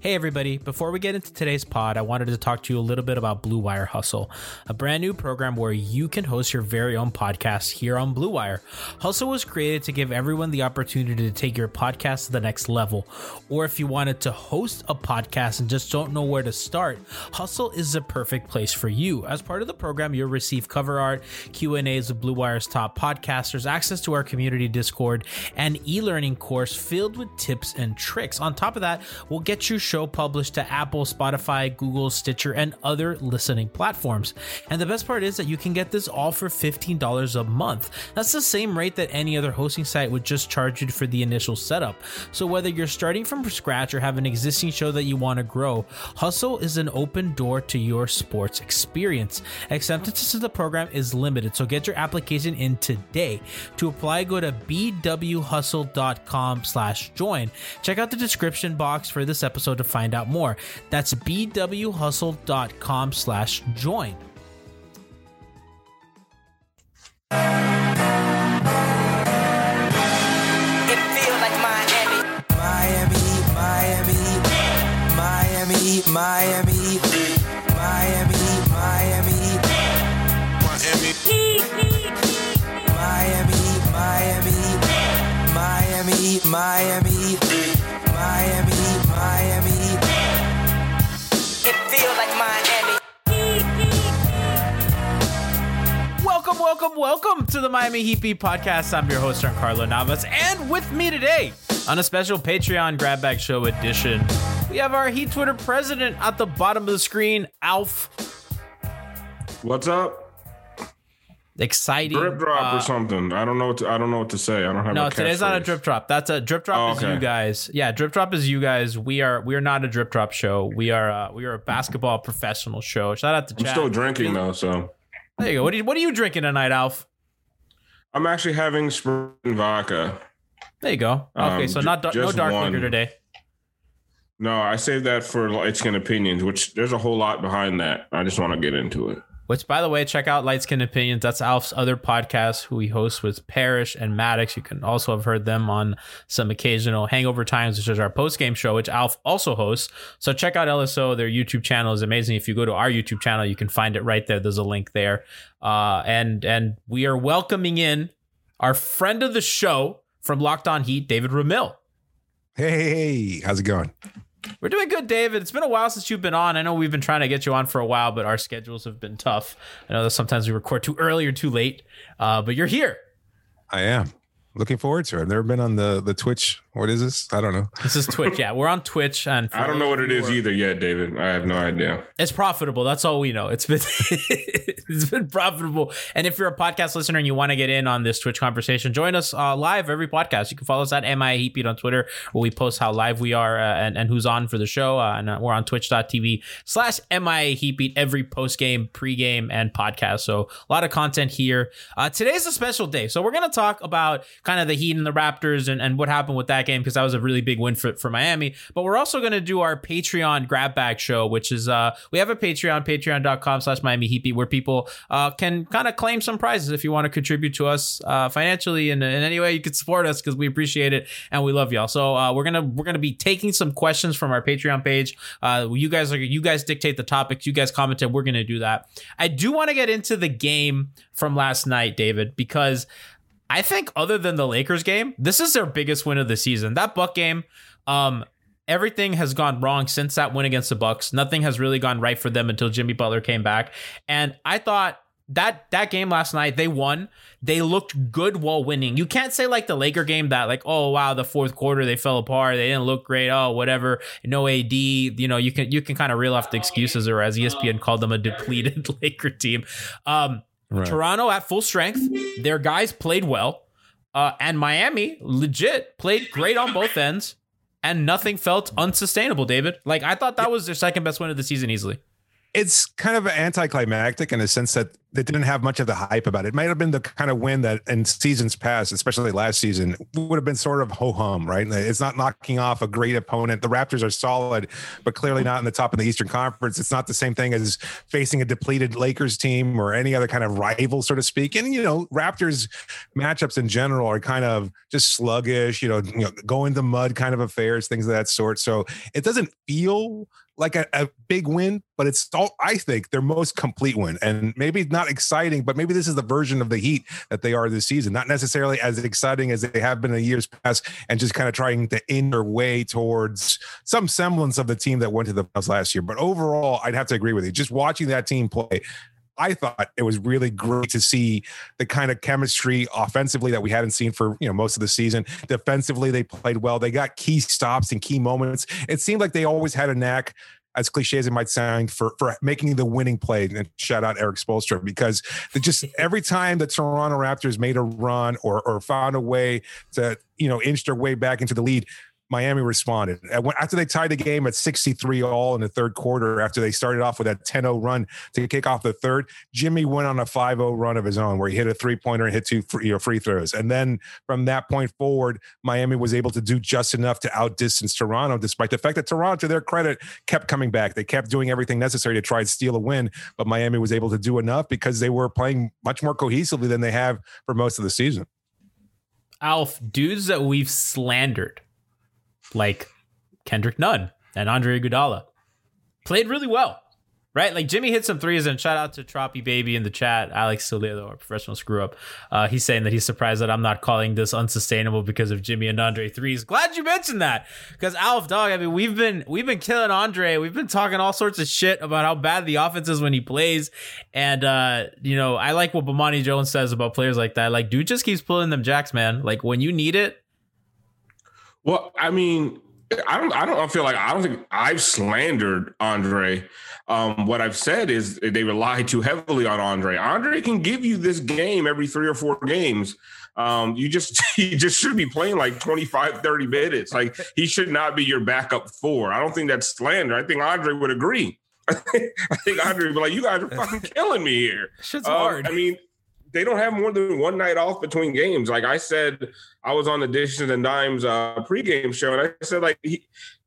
Hey everybody, before we get into today's pod, I wanted to talk to you a little bit about Blue Wire Hustle, a brand new program where you can host your very own podcast here on Blue Wire. Hustle was created to give everyone the opportunity to take your podcast to the next level. Or if you wanted to host a podcast and just don't know where to start, Hustle is the perfect place for you. As part of the program, you'll receive cover art, Q&As with Blue Wire's top podcasters, access to our community Discord, and e-learning course filled with tips and tricks. On top of that, we'll get you show published to Apple, Spotify, Google, Stitcher, and other listening platforms. And the best part is that you can get this all for $15 a month. That's the same rate that any other hosting site would just charge you for the initial setup. So whether you're starting from scratch or have an existing show that you want to grow, Hustle is an open door to your sports experience. Acceptance to the program is limited, so get your application in today. To apply, go to bwhustle.com/join. Check out the description box for this episode to find out more. That's bwhustle.com/join. It feels like Miami. It feels like Miami. Welcome to the Miami Heat Beat podcast. I'm your host, Giancarlo Navas, and with me today on a special Patreon Grab Bag Show edition, we have our Heat Twitter president at the bottom of the screen, Alf. What's up? Exciting drip drop or something. I don't know what to say. I don't have no. Today's not a drip drop. That's a drip drop. Oh, okay. Is you guys? Yeah, drip drop is you guys. We are not a drip drop show. We are a basketball professional show. Shout out to Chad. I'm still drinking though. So there you go. What are you drinking tonight, Alf? I'm actually having spring vodka. There you go. Okay, so no dark liquor today. No, I saved that for Light Skin Opinions, which there's a whole lot behind that. I just want to get into it. Which, by the way, check out Light Skin Opinions. That's Alf's other podcast, who he hosts with Parrish and Maddox. You can also have heard them on some occasional Hangover Times, which is our post-game show, which Alf also hosts. So check out LSO. Their YouTube channel is amazing. If you go to our YouTube channel, you can find it right there. There's a link there. And we are welcoming in our friend of the show from Locked On Heat, David Ramil. Hey, how's it going? We're doing good, David. It's been a while since you've been on. I know we've been trying to get you on for a while, but our schedules have been tough. I know that sometimes we record too early or too late, but you're here. I am. Looking forward to it. I've never been on the Twitch. What is this? I don't know. This is Twitch. Yeah, we're on Twitch. And I don't know what it is either yet, David. I have no idea. It's profitable. That's all we know. It's been it's been profitable. And if you're a podcast listener and you want to get in on this Twitch conversation, join us live every podcast. You can follow us at MI Heat Beat on Twitter, where we post how live we are and who's on for the show. And we're on twitch.tv/MI Heat Beat every post game, pregame, and podcast. So a lot of content here. Today's a special day. So we're going to talk about kind of the Heat and the Raptors and what happened with that game, because that was a really big win for Miami. But we're also going to do our Patreon grab bag show, which is we have a Patreon, patreon.com/Miami Heat Beat, where people can kind of claim some prizes if you want to contribute to us financially and in any way you could support us, because we appreciate it and we love y'all. So we're gonna be taking some questions from our Patreon page. You guys dictate the topics, you guys commented. We're gonna do that. I do want to get into the game from last night, David, because I think other than the Lakers game, this is their biggest win of the season. That Buck game, everything has gone wrong since that win against the Bucks. Nothing has really gone right for them until Jimmy Butler came back. And I thought that game last night, they won. They looked good while winning. You can't say like the Laker game that like, oh, wow, the fourth quarter, they fell apart. They didn't look great. Oh, whatever. No AD. You know, you can kind of reel off the excuses, or as ESPN called them, a depleted Laker team. Right. Toronto at full strength, their guys played well, and Miami legit played great on both ends, and nothing felt unsustainable, David. Like, I thought that was their second best win of the season easily. It's kind of anticlimactic in a sense that they didn't have much of the hype about it. It might have been the kind of win that in seasons past, especially last season, would have been sort of ho-hum, right? It's not knocking off a great opponent. The Raptors are solid, but clearly not in the top of the Eastern Conference. It's not the same thing as facing a depleted Lakers team or any other kind of rival, so to speak. And, you know, Raptors matchups in general are kind of just sluggish, you know, go in the mud kind of affairs, things of that sort. So it doesn't feel like a big win, but it's all, I think, their most complete win. And maybe not exciting, but maybe this is the version of the Heat that they are this season. Not necessarily as exciting as they have been in years past, and just kind of trying to in their way towards some semblance of the team that went to the finals last year. But overall, I'd have to agree with you. Just watching that team play, I thought it was really great to see the kind of chemistry offensively that we hadn't seen for, you know, most of the season. Defensively, they played well. They got key stops and key moments. It seemed like they always had a knack, as cliche as it might sound, for making the winning play. And shout out Eric Spoelstra, because just every time the Toronto Raptors made a run or found a way to, you know, inch their way back into the lead, Miami responded. After they tied the game at 63-all in the third quarter, after they started off with that 10-0 run to kick off the third, Jimmy went on a 5-0 run of his own, where he hit a three-pointer and hit two free throws. And then from that point forward, Miami was able to do just enough to outdistance Toronto, despite the fact that Toronto, to their credit, kept coming back. They kept doing everything necessary to try and steal a win, but Miami was able to do enough because they were playing much more cohesively than they have for most of the season. Alf, dudes that we've slandered, like Kendrick Nunn and Andre Iguodala, played really well, right? Like Jimmy hit some threes, and shout out to Troppy Baby in the chat, Alex Soledo, our professional screw-up. He's saying that he's surprised that I'm not calling this unsustainable because of Jimmy and Andre threes. Glad you mentioned that, because Alf, dog, I mean, we've been killing Andre. We've been talking all sorts of shit about how bad the offense is when he plays. And, you know, I like what Bomani Jones says about players like that. Like, dude just keeps pulling them jacks, man. Like, when you need it. Well, I mean, I don't think I've slandered Andre. What I've said is they rely too heavily on Andre. Andre can give you this game every 3 or 4 games. You just should be playing like 25, 30 minutes. Like, he should not be your backup 4. I don't think that's slander. I think Andre would agree. I think Andre would be like, you guys are fucking killing me here. Shit's hard. I mean, they don't have more than one night off between games. Like I said, I was on the Dishes and Dimes pregame show, and I said, like,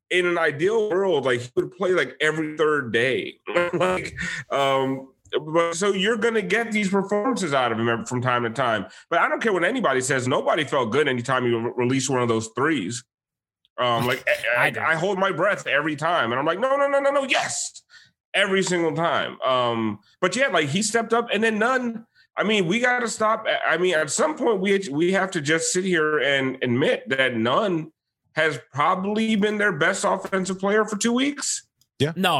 in an ideal world, like, he would play like every third day. But so you're going to get these performances out of him from time to time. But I don't care what anybody says. Nobody felt good anytime you release one of those threes. Like, I hold my breath every time, and I'm like, no, yes, every single time. But yeah, like, he stepped up, and then Nunn. I mean, we got to stop. I mean, at some point, we have to just sit here and admit that Nunn has probably been their best offensive player for 2 weeks. Yeah. No,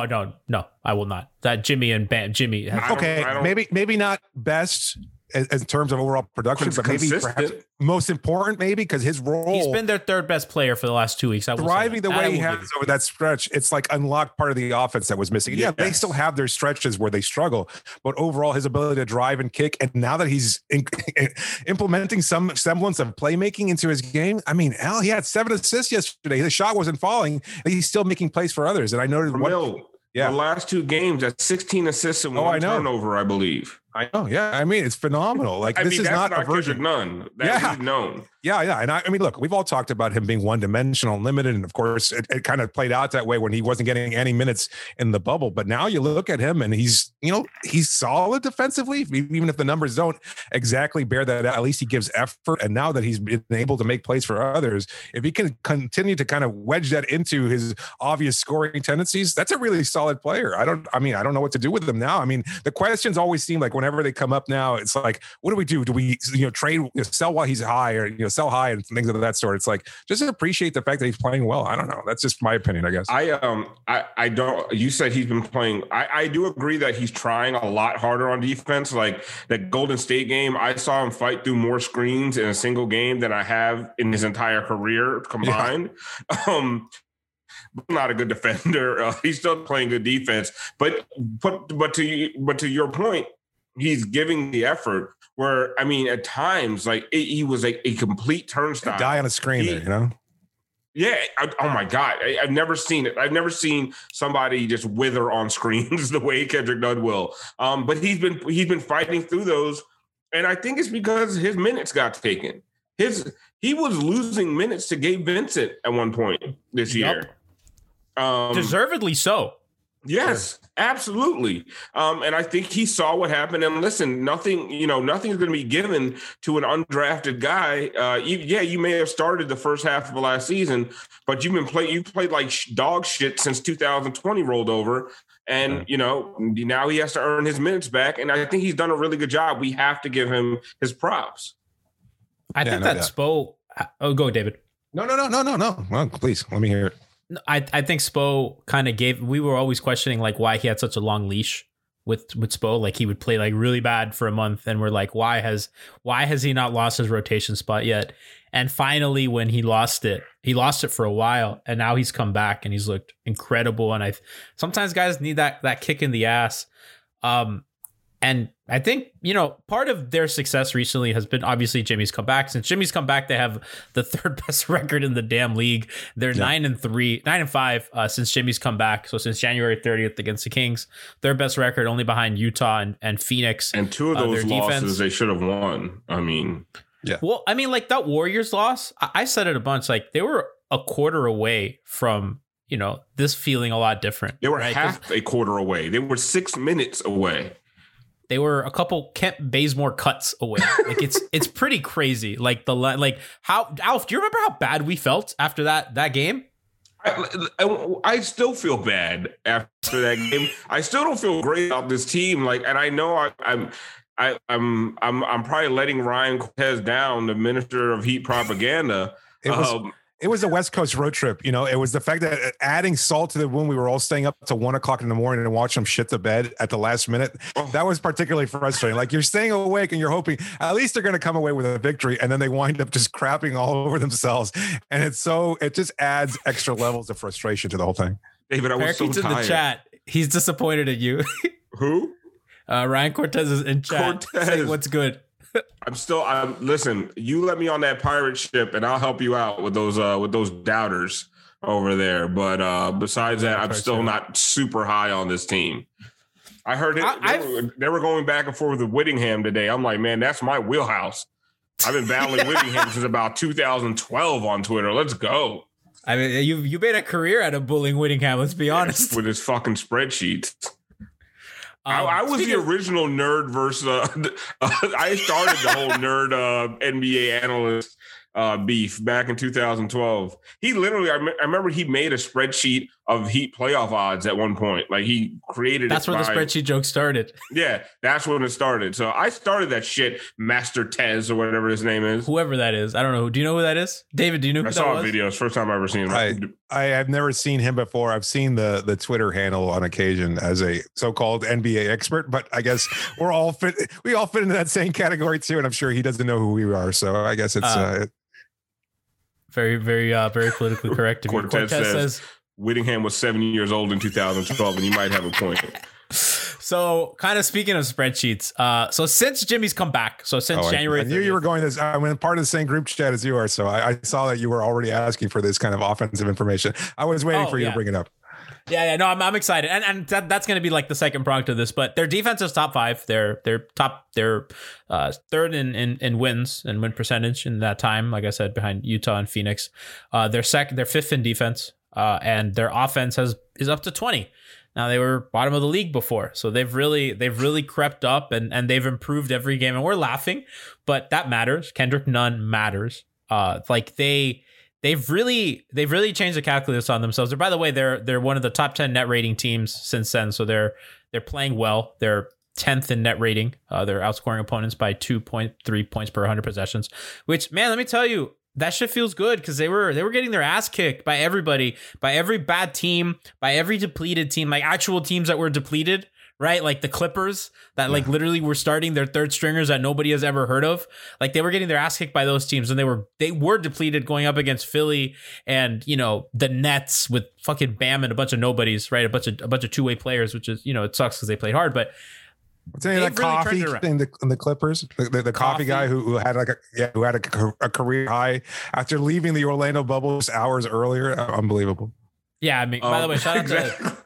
I will not. That Jimmy and Bam. Maybe not best, in terms of overall production, but maybe perhaps most important, maybe because his role, he's been their third best player for the last 2 weeks. Thriving the way he has over that stretch, it's like unlocked part of the offense that was missing. Yeah, they still have their stretches where they struggle, but overall his ability to drive and kick, and now that he's implementing some semblance of playmaking into his game, I mean, Al, he had 7 assists yesterday. The shot wasn't falling, and he's still making plays for others. And I noted the last 2 games at 16 assists and 1 turnover, I believe. I mean, it's phenomenal. Like, this is not a version. Kendrick Nunn. That's known. Yeah. And I mean, look, we've all talked about him being one-dimensional, limited, and of course, it kind of played out that way when he wasn't getting any minutes in the bubble. But now you look at him, and he's solid defensively, even if the numbers don't exactly bear that out. At least he gives effort. And now that he's been able to make plays for others, if he can continue to kind of wedge that into his obvious scoring tendencies, that's a really solid player. I don't know what to do with him now. I mean, the questions always seem like whenever they come up now, it's like, what do we do? Do we, trade, sell while he's high, or, sell high and things of that sort? It's like, just appreciate the fact that he's playing well. I don't know. That's just my opinion, I guess. You said he's been playing. I do agree that he's trying a lot harder on defense. Like that Golden State game, I saw him fight through more screens in a single game than I have in his entire career combined. Yeah. Not a good defender. He's still playing good defense, but to your point, he's giving the effort where, I mean, at times, like he was like a complete turnstile. Die on a screen, Yeah. Oh my God. I've never seen it. I've never seen somebody just wither on screens the way Kendrick Nunn will. But he's been fighting through those. And I think it's because his minutes got taken. He was losing minutes to Gabe Vincent at one point this year. Deservedly so. Yes, absolutely. And I think he saw what happened. And listen, nothing is going to be given to an undrafted guy. You may have started the first half of the last season, but you've been played like dog shit since 2020 rolled over. And, now he has to earn his minutes back. And I think he's done a really good job. We have to give him his props. Oh, go, David. No. Well, please, let me hear it. I think Spo kind of we were always questioning like why he had such a long leash with Spo. Like he would play like really bad for a month and we're like, why has he not lost his rotation spot yet? And finally, when he lost it for a while, and now he's come back and he's looked incredible. And sometimes guys need that kick in the ass. And I think, part of their success recently has been obviously Jimmy's comeback. Since Jimmy's come back, they have the third best record in the damn league. They're 9-5 since Jimmy's come back. So since January 30th against the Kings, their best record only behind Utah and Phoenix. And 2 of those losses they should have won. I mean, yeah. Well, I mean, like that Warriors loss, I said it a bunch. Like they were a quarter away from, this feeling a lot different. They were half a quarter away. They were 6 minutes away. They were a couple Kent Bazemore cuts away. Like it's pretty crazy. Like how Alf, do you remember how bad we felt after that game? I still feel bad after that game. I still don't feel great about this team. Like, and I know I'm probably letting Ryan Cortez down, the minister of Heat propaganda. It was a West Coast road trip. It was the fact that adding salt to the wound, we were all staying up to 1:00 in the morning and watching them shit the bed at the last minute. That was particularly frustrating. Like you're staying awake and you're hoping at least they're going to come away with a victory. And then they wind up just crapping all over themselves. And it just adds extra levels of frustration to the whole thing. David, I was so tired. In the chat. He's disappointed at you. Who? Ryan Cortez is in chat. Saying what's good? Listen, you let me on that pirate ship and I'll help you out with those doubters over there. But besides that, I'm still not super high on this team. I heard it. They were going back and forth with Whittingham today. I'm like, man, that's my wheelhouse. I've been battling Whittingham since about 2012 on Twitter. Let's go. I mean, you made a career out of bullying Whittingham. Let's be honest. With his fucking spreadsheets. I was the original nerd versus I started the whole nerd NBA analyst beef back in 2012. He literally, I remember he made a spreadsheet of Heat playoff odds at one point. Like he created. That's where the spreadsheet joke started. Yeah, that's when it started. So I started that shit, Master Tez or whatever his name is. Whoever that is. I don't know. Do you know who that is? David, do you know who that was? I saw videos. First time I've ever seen him. I've never seen him before. I've seen the Twitter handle on occasion as a so-called NBA expert, but I guess we're all fit. We all fit into that same category too. And I'm sure he doesn't know who we are. So I guess it's... Very politically correct. Cortez says Whittingham was 7 years old in 2012, and you might have a point. So, kind of speaking of spreadsheets, so since Jimmy's come back, so since January, I knew you were going this. I'm in part of the same group chat as you are, so I saw that you were already asking for this kind of offensive information. I was waiting for you to bring it up. Yeah, no, I'm excited, and that's going to be like the second product of this. But their defense is top five. They're third in wins and win percentage in that time. Like I said, behind Utah and Phoenix. They're fifth in defense, and their offense is up to 20. Now they were bottom of the league before, so they've really crept up and they've improved every game. And we're laughing, but that matters. Kendrick Nunn matters. They've really changed the calculus on themselves. And by the way, they're one of the top 10 net rating teams since then. So they're playing well. They're 10th in net rating. They're outscoring opponents by 2.3 points per 100 possessions. Which, man, let me tell you, that shit feels good because they were getting their ass kicked by everybody, by every bad team, by every depleted team, like actual teams that were depleted. Right? Like the Clippers that like literally were starting their third stringers that nobody has ever heard of. Like they were getting their ass kicked by those teams and they were depleted going up against Philly and, you know, the Nets with fucking Bam and a bunch of nobodies, right? A bunch of two-way players, which is, you know, it sucks because they played hard, but that coffee in the Clippers, the coffee guy who had a career high after leaving the Orlando bubble hours earlier. Unbelievable. Yeah. I mean, by the way, shout out to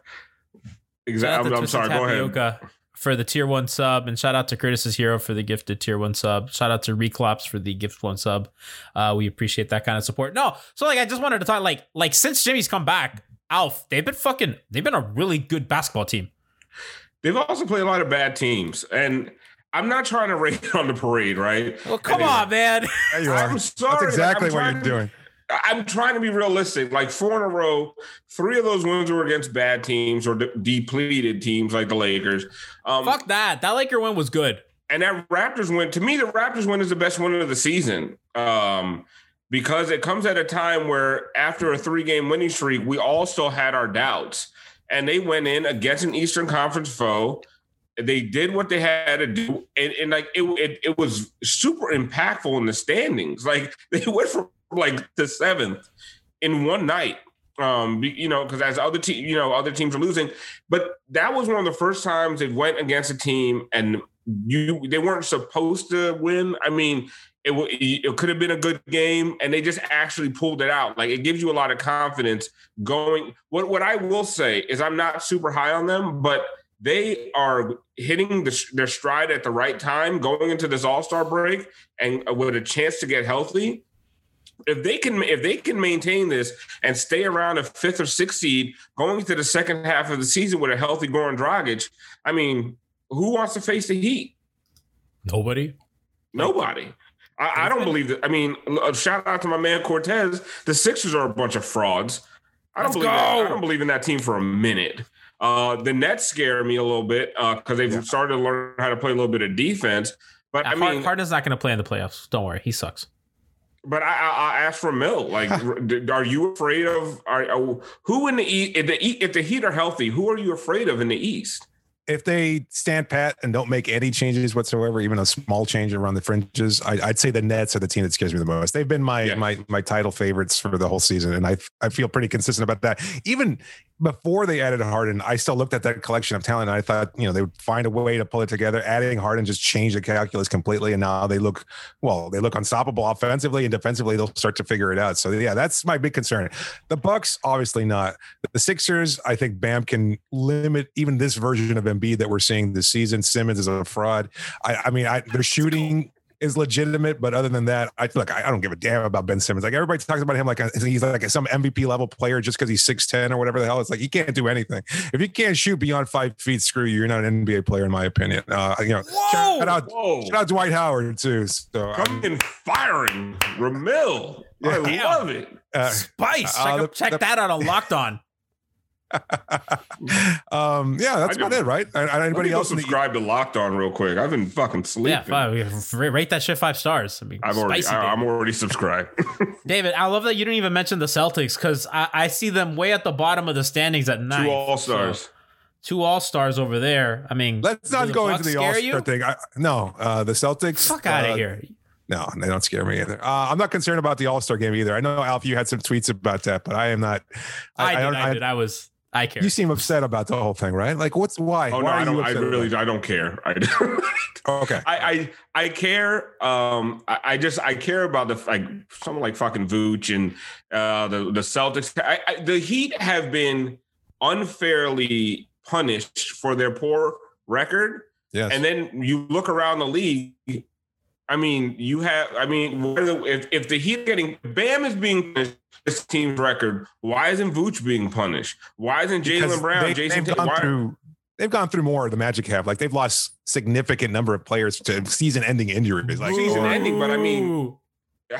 Exactly. I'm sorry. Go ahead. For the tier one sub, and shout out to Criticis Hero for the gifted tier one sub. Shout out to Reclops for the gift one sub. We appreciate that kind of support. No, so like I just wanted to talk like since Jimmy's come back, Alf, they've been a really good basketball team. They've also played a lot of bad teams, and I'm not trying to rate on the parade, right? Well, come on, man. There you are. I'm sorry. That's exactly what you're doing. I'm trying to be realistic. Like four in a row, three of those wins were against bad teams or depleted teams like the Lakers. Fuck that. That Laker win was good. And that Raptors win, to me, the Raptors win is the best win of the season because it comes at a time where after a 3-game winning streak, we all still had our doubts. And they went in against an Eastern Conference foe. They did what they had to do. And like it was super impactful in the standings. Like they went from like the 7th in one night, you know, because as other teams are losing, but that was one of the first times they went against a team and they weren't supposed to win. I mean, it could have been a good game, and they just actually pulled it out. Like it gives you a lot of confidence going. What I will say is I'm not super high on them, but they are hitting their stride at the right time going into this All-Star break and with a chance to get healthy. If they can maintain this and stay around a 5th or 6th seed going to the second half of the season with a healthy Goran Dragic, I mean, who wants to face the Heat? Nobody. I don't believe that. I mean, shout out to my man Cortez. The Sixers are a bunch of frauds. I don't believe in that team for a minute. The Nets scare me a little bit because they've started to learn how to play a little bit of defense. But now, Harden's not going to play in the playoffs. Don't worry, he sucks. But I asked for Mill. Like, are you afraid of? Who in the East? If the Heat are healthy, who are you afraid of in the East? If they stand pat and don't make any changes whatsoever, even a small change around the fringes, I'd say the Nets are the team that scares me the most. They've been my title favorites for the whole season, and I feel pretty consistent about that. Even before they added Harden, I still looked at that collection of talent, and I thought, you know, they would find a way to pull it together. Adding Harden just changed the calculus completely, and now they look unstoppable offensively, and defensively they'll start to figure it out. So yeah, that's my big concern. The Bucks, obviously not. The Sixers, I think Bam can limit even this version of Embiid that we're seeing this season. Simmons is a fraud. I mean, they're shooting is legitimate. But other than that, I feel like I don't give a damn about Ben Simmons. Like, everybody talks about him like he's like some MVP level player just because he's 6'10" or whatever the hell. It's like, he can't do anything. If you can't shoot beyond 5 feet, screw you. You're not an NBA player, in my opinion. Shout out Dwight Howard too. So fucking firing Ramil. Yeah. I love it. Spice. Check that out on Locked On. That's about it, right? Anybody else subscribe to Locked On real quick? I've been fucking sleeping. Rate that shit 5 stars. I mean, I'm already subscribed. David, I love that you didn't even mention the Celtics, because I see them way at the bottom of the standings at 9. 2 All-Stars. So. 2 All-Stars over there. I mean, let's not go into the All-Star thing. The Celtics. Fuck out of here. No, they don't scare me either. I'm not concerned about the All-Star game either. I know, Alf, you had some tweets about that, but I am not. I care. You seem upset about the whole thing, right? Like, why? Oh, why no, are I don't. I really, I don't care. I don't. Okay. I care. I care about someone like fucking Vooch and the Celtics. The Heat have been unfairly punished for their poor record. Yes. And then you look around the league. I mean, if the Heat getting Bam is being punished, this team's record, why isn't Vooch being punished? Why isn't Jaylen Brown? They've gone through more of the Magic have. Like, they've lost significant number of players to season-ending injuries. Like season-ending, but I mean.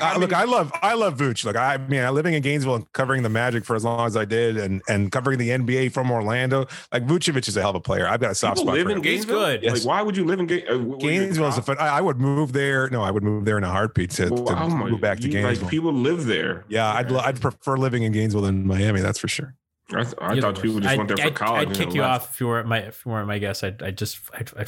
I love Vooch. Look, I mean, living in Gainesville and covering the Magic for as long as I did, and covering the NBA from Orlando, like, Vucevic is a hell of a player. I've got a soft spot for him. Live in Gainesville? Good. Yes. Like, why would you live in Gainesville? Gainesville is I would move there. No, I would move there in a heartbeat to move back to Gainesville. Like, people live there. Yeah, I'd prefer living in Gainesville than Miami. That's for sure. I thought people just went there for college. I'd kick you off if you weren't my guest. I'd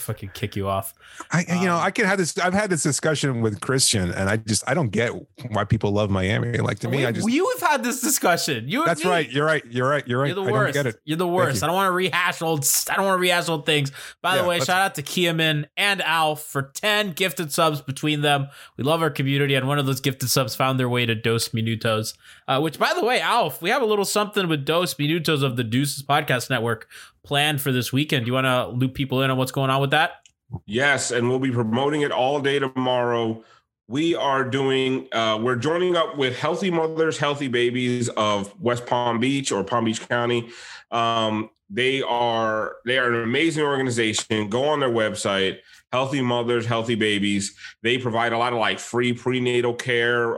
fucking kick you off. I've had this discussion with Christian, and I don't get why people love Miami. Like, to me, you have had this discussion. That's me. Right. You're right. You're the worst. I don't get it. You're the worst. I don't want to rehash old. I don't want to rehash old things. By the way, shout out to Kiaman and Alf for 10 gifted subs between them. We love our community, and one of those gifted subs found their way to Dos Minutos. Which, by the way, Alf, we have a little something with Dos Minutos of the Deuces Podcast Network planned for this weekend. Do you want to loop people in on what's going on with that? Yes, and we'll be promoting it all day tomorrow. We are doing, we're joining up with Healthy Mothers, Healthy Babies of West Palm Beach or Palm Beach County. They are an amazing organization. Go on their website, Healthy Mothers, Healthy Babies. They provide a lot of like free prenatal care,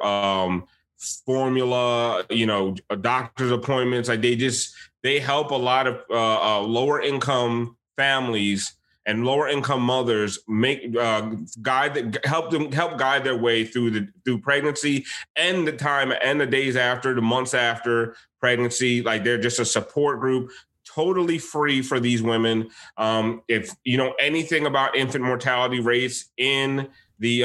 formula, doctor's appointments. Like, they help a lot of lower income families and lower income mothers help guide their way through pregnancy and the time and the days after, the months after pregnancy. Like, they're just a support group, totally free for these women. If you know anything about infant mortality rates in the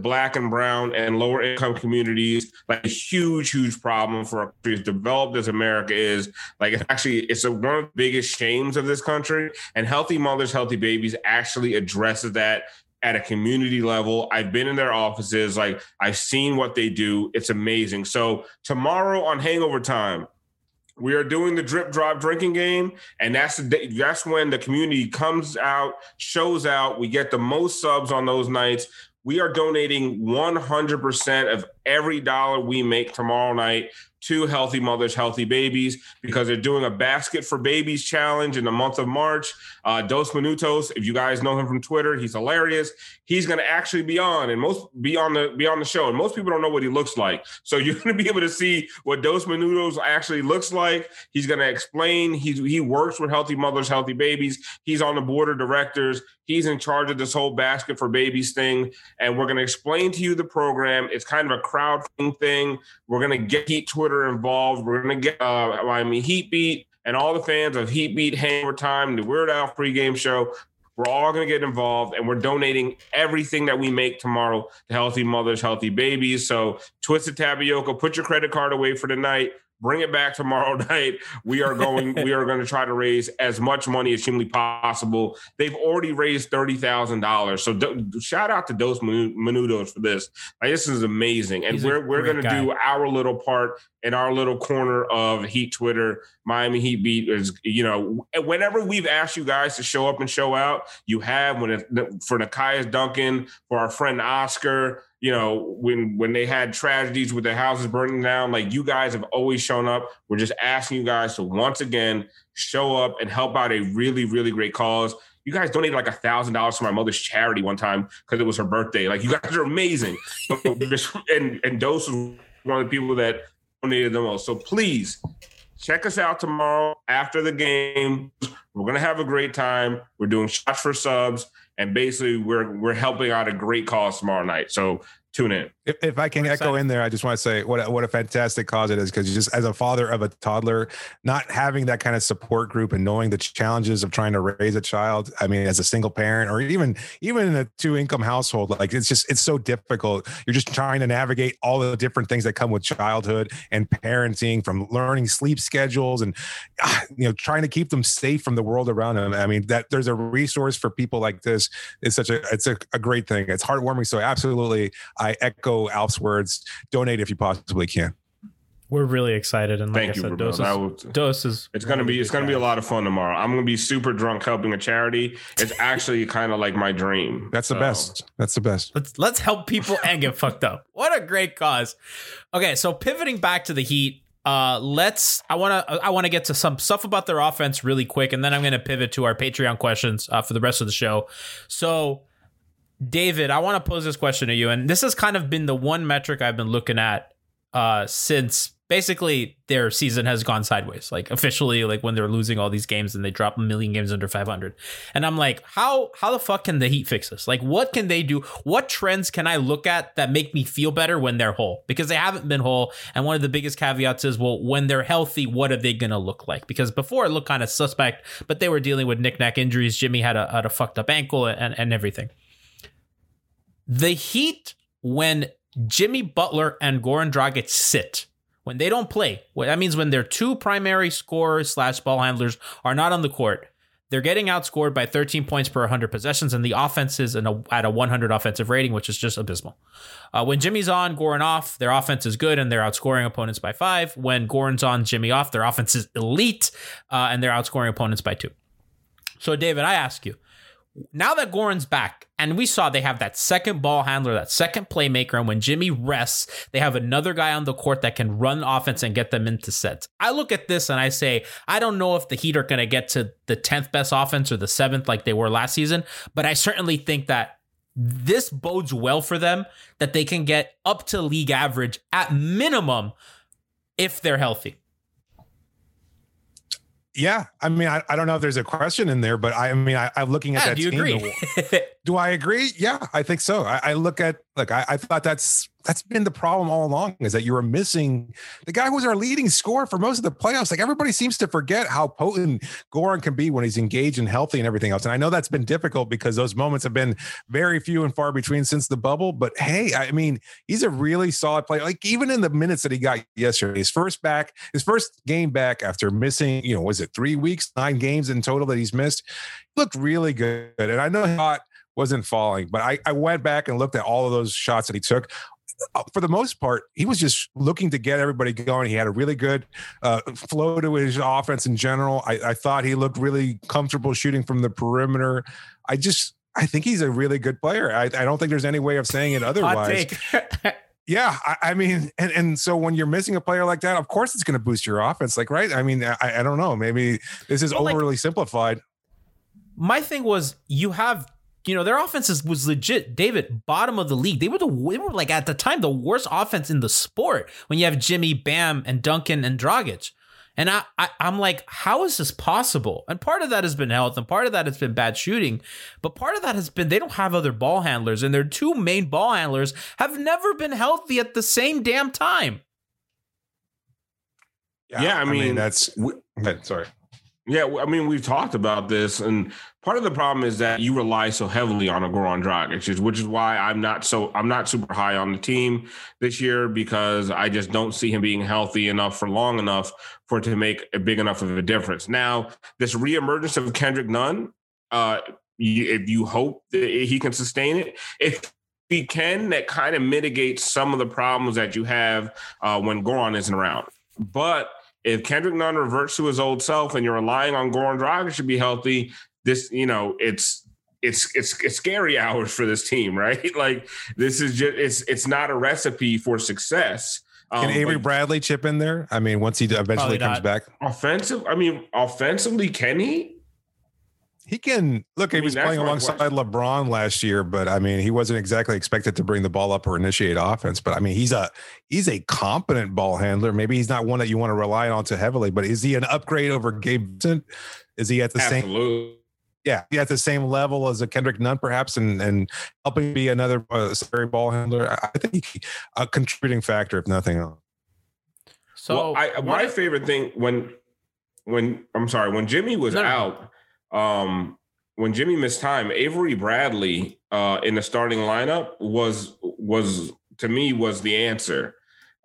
Black and brown and lower income communities, like, a huge problem for a country as developed as America is. Like, it's one of the biggest shames of this country. And Healthy Mothers, Healthy Babies actually addresses that at a community level. I've been in their offices. Like, I've seen what they do. It's amazing. So tomorrow on Hangover Time, we are doing the drip drop drinking game, and that's when the community comes out, shows out. We get the most subs on those nights. We are donating 100% of every dollar we make tomorrow night to Healthy Mothers, Healthy Babies, because they're doing a Basket for Babies challenge in the month of March. Dos Minutos, if you guys know him from Twitter, he's hilarious. He's going to actually be on the show, and most people don't know what he looks like. So you're going to be able to see what Dos Minutos actually looks like. He's going to explain. He works with Healthy Mothers, Healthy Babies. He's on the board of directors. He's in charge of this whole Basket for Babies thing, and we're going to explain to you the program. It's kind of a crowdfunding thing. We're going to get Heat Twitter involved. We're going to get Miami Heat Beat and all the fans of Heat Beat, Hangover Time, the Weird Al pregame show. We're all going to get involved, and we're donating everything that we make tomorrow to Healthy Mothers, Healthy Babies. So Twisted Tapioca, put your credit card away for the night. Bring it back tomorrow night. We are going to try to raise as much money as humanly possible. They've already raised $30,000. So shout out to Dos Minutos for this. Like, this is amazing. And we're going to do our little part in our little corner of Heat Twitter. Miami Heat Beat is, whenever we've asked you guys to show up and show out, you have. For Nakias Duncan, for our friend Oscar, when they had tragedies with their houses burning down, like, you guys have always shown up. We're just asking you guys to once again show up and help out a really, really great cause. You guys donated like $1,000 to my mother's charity one time because it was her birthday. Like, you guys are amazing. and Dos was one of the people that donated the most. So please check us out tomorrow after the game. We're going to have a great time. We're doing shots for subs. And basically, we're helping out a great cause tomorrow night. So tune in. If I can echo in there, I just want to say what a fantastic cause it is, because just as a father of a toddler, not having that kind of support group and knowing the challenges of trying to raise a child, I mean, as a single parent or even in a two-income household, like, it's so difficult. You're just trying to navigate all the different things that come with childhood and parenting, from learning sleep schedules and trying to keep them safe from the world around them. I mean, that there's a resource for people like this. It's a great thing. It's heartwarming. So absolutely, I echo Alf's words. Donate if you possibly can. We're really excited, and like I said, it's gonna be a lot of fun tomorrow. I'm gonna be super drunk helping a charity. It's actually kind of like my dream. That's the best. Let's help people and get fucked up. What a great cause. Okay, so pivoting back to the Heat. I want to get to some stuff about their offense really quick, and then I'm going to pivot to our Patreon questions for the rest of the show. So, David, I want to pose this question to you, and this has kind of been the one metric I've been looking at since basically their season has gone sideways, like officially, like when they're losing all these games and they drop a million games under 500. And I'm like, how the fuck can the Heat fix this? Like, what can they do? What trends can I look at that make me feel better when they're whole? Because they haven't been whole. And one of the biggest caveats is, well, when they're healthy, what are they going to look like? Because before it looked kind of suspect, but they were dealing with knick-knack injuries. Jimmy had a fucked up ankle and everything. The Heat, when Jimmy Butler and Goran Dragic sit, when they don't play, that means when their two primary scorers / ball handlers are not on the court, they're getting outscored by 13 points per 100 possessions, and the offense is at a 100 offensive rating, which is just abysmal. When Jimmy's on, Goran off, their offense is good, and they're outscoring opponents by 5. When Goran's on, Jimmy off, their offense is elite, and they're outscoring opponents by 2. So, David, I ask you, now that Goran's back, and we saw they have that second ball handler, that second playmaker, and when Jimmy rests, they have another guy on the court that can run offense and get them into sets. I look at this and I say, I don't know if the Heat are going to get to the 10th best offense or the 7th like they were last season, but I certainly think that this bodes well for them, that they can get up to league average at minimum if they're healthy. Yeah. I mean, I don't know if there's a question in there, but I'm looking at that team. Agree? Do I agree? Yeah, I think so. I thought that's been the problem all along, is that you were missing the guy who was our leading scorer for most of the playoffs. Like, everybody seems to forget how potent Goran can be when he's engaged and healthy and everything else. And I know that's been difficult because those moments have been very few and far between since the bubble. But hey, I mean, he's a really solid player. Like, even in the minutes that he got yesterday, his first game back after missing, 3 weeks, 9 games in total that he's missed, looked really good. And I know Hot wasn't falling, but I went back and looked at all of those shots that he took. For the most part, he was just looking to get everybody going. He had a really good flow to his offense in general. I thought he looked really comfortable shooting from the perimeter. I think he's a really good player. I don't think there's any way of saying it otherwise. Hot take. Yeah, I mean, and so when you're missing a player like that, of course it's going to boost your offense, like, right? I mean, I don't know. Maybe this is overly simplified. My thing was, you have, their offense was legit, David, bottom of the league. They were like, at the time, the worst offense in the sport when you have Jimmy, Bam, and Duncan and Dragic. And I'm like, how is this possible? And part of that has been health, and part of that has been bad shooting. But part of that has been they don't have other ball handlers, and their two main ball handlers have never been healthy at the same damn time. Yeah, I mean that's... Sorry. Yeah, I mean, we've talked about this, and part of the problem is that you rely so heavily on a Goran Dragic, which is why I'm not super high on the team this year, because I just don't see him being healthy enough for long enough for it to make a big enough of a difference. Now, this reemergence of Kendrick Nunn, if you hope that he can sustain it, if he can, that kind of mitigates some of the problems that you have when Goran isn't around. But if Kendrick Nunn reverts to his old self and you're relying on Goran Dragic to be healthy, this, you know, it's scary hours for this team, right? Like, this is just, it's not a recipe for success. Can Avery Bradley chip in there? I mean, once he eventually comes back. Offensively, can he? He can. Look, he was playing alongside LeBron last year, but I mean, he wasn't exactly expected to bring the ball up or initiate offense. But I mean, he's a competent ball handler. Maybe he's not one that you want to rely on too heavily, but is he an upgrade over Gabe Vincent? Is he at the same? Yeah, he at the same level as a Kendrick Nunn, perhaps, and helping be another secondary ball handler. I think a contributing factor, if nothing else. So well, my favorite thing when Jimmy was out. When Jimmy missed time, Avery Bradley in the starting lineup was to me was the answer,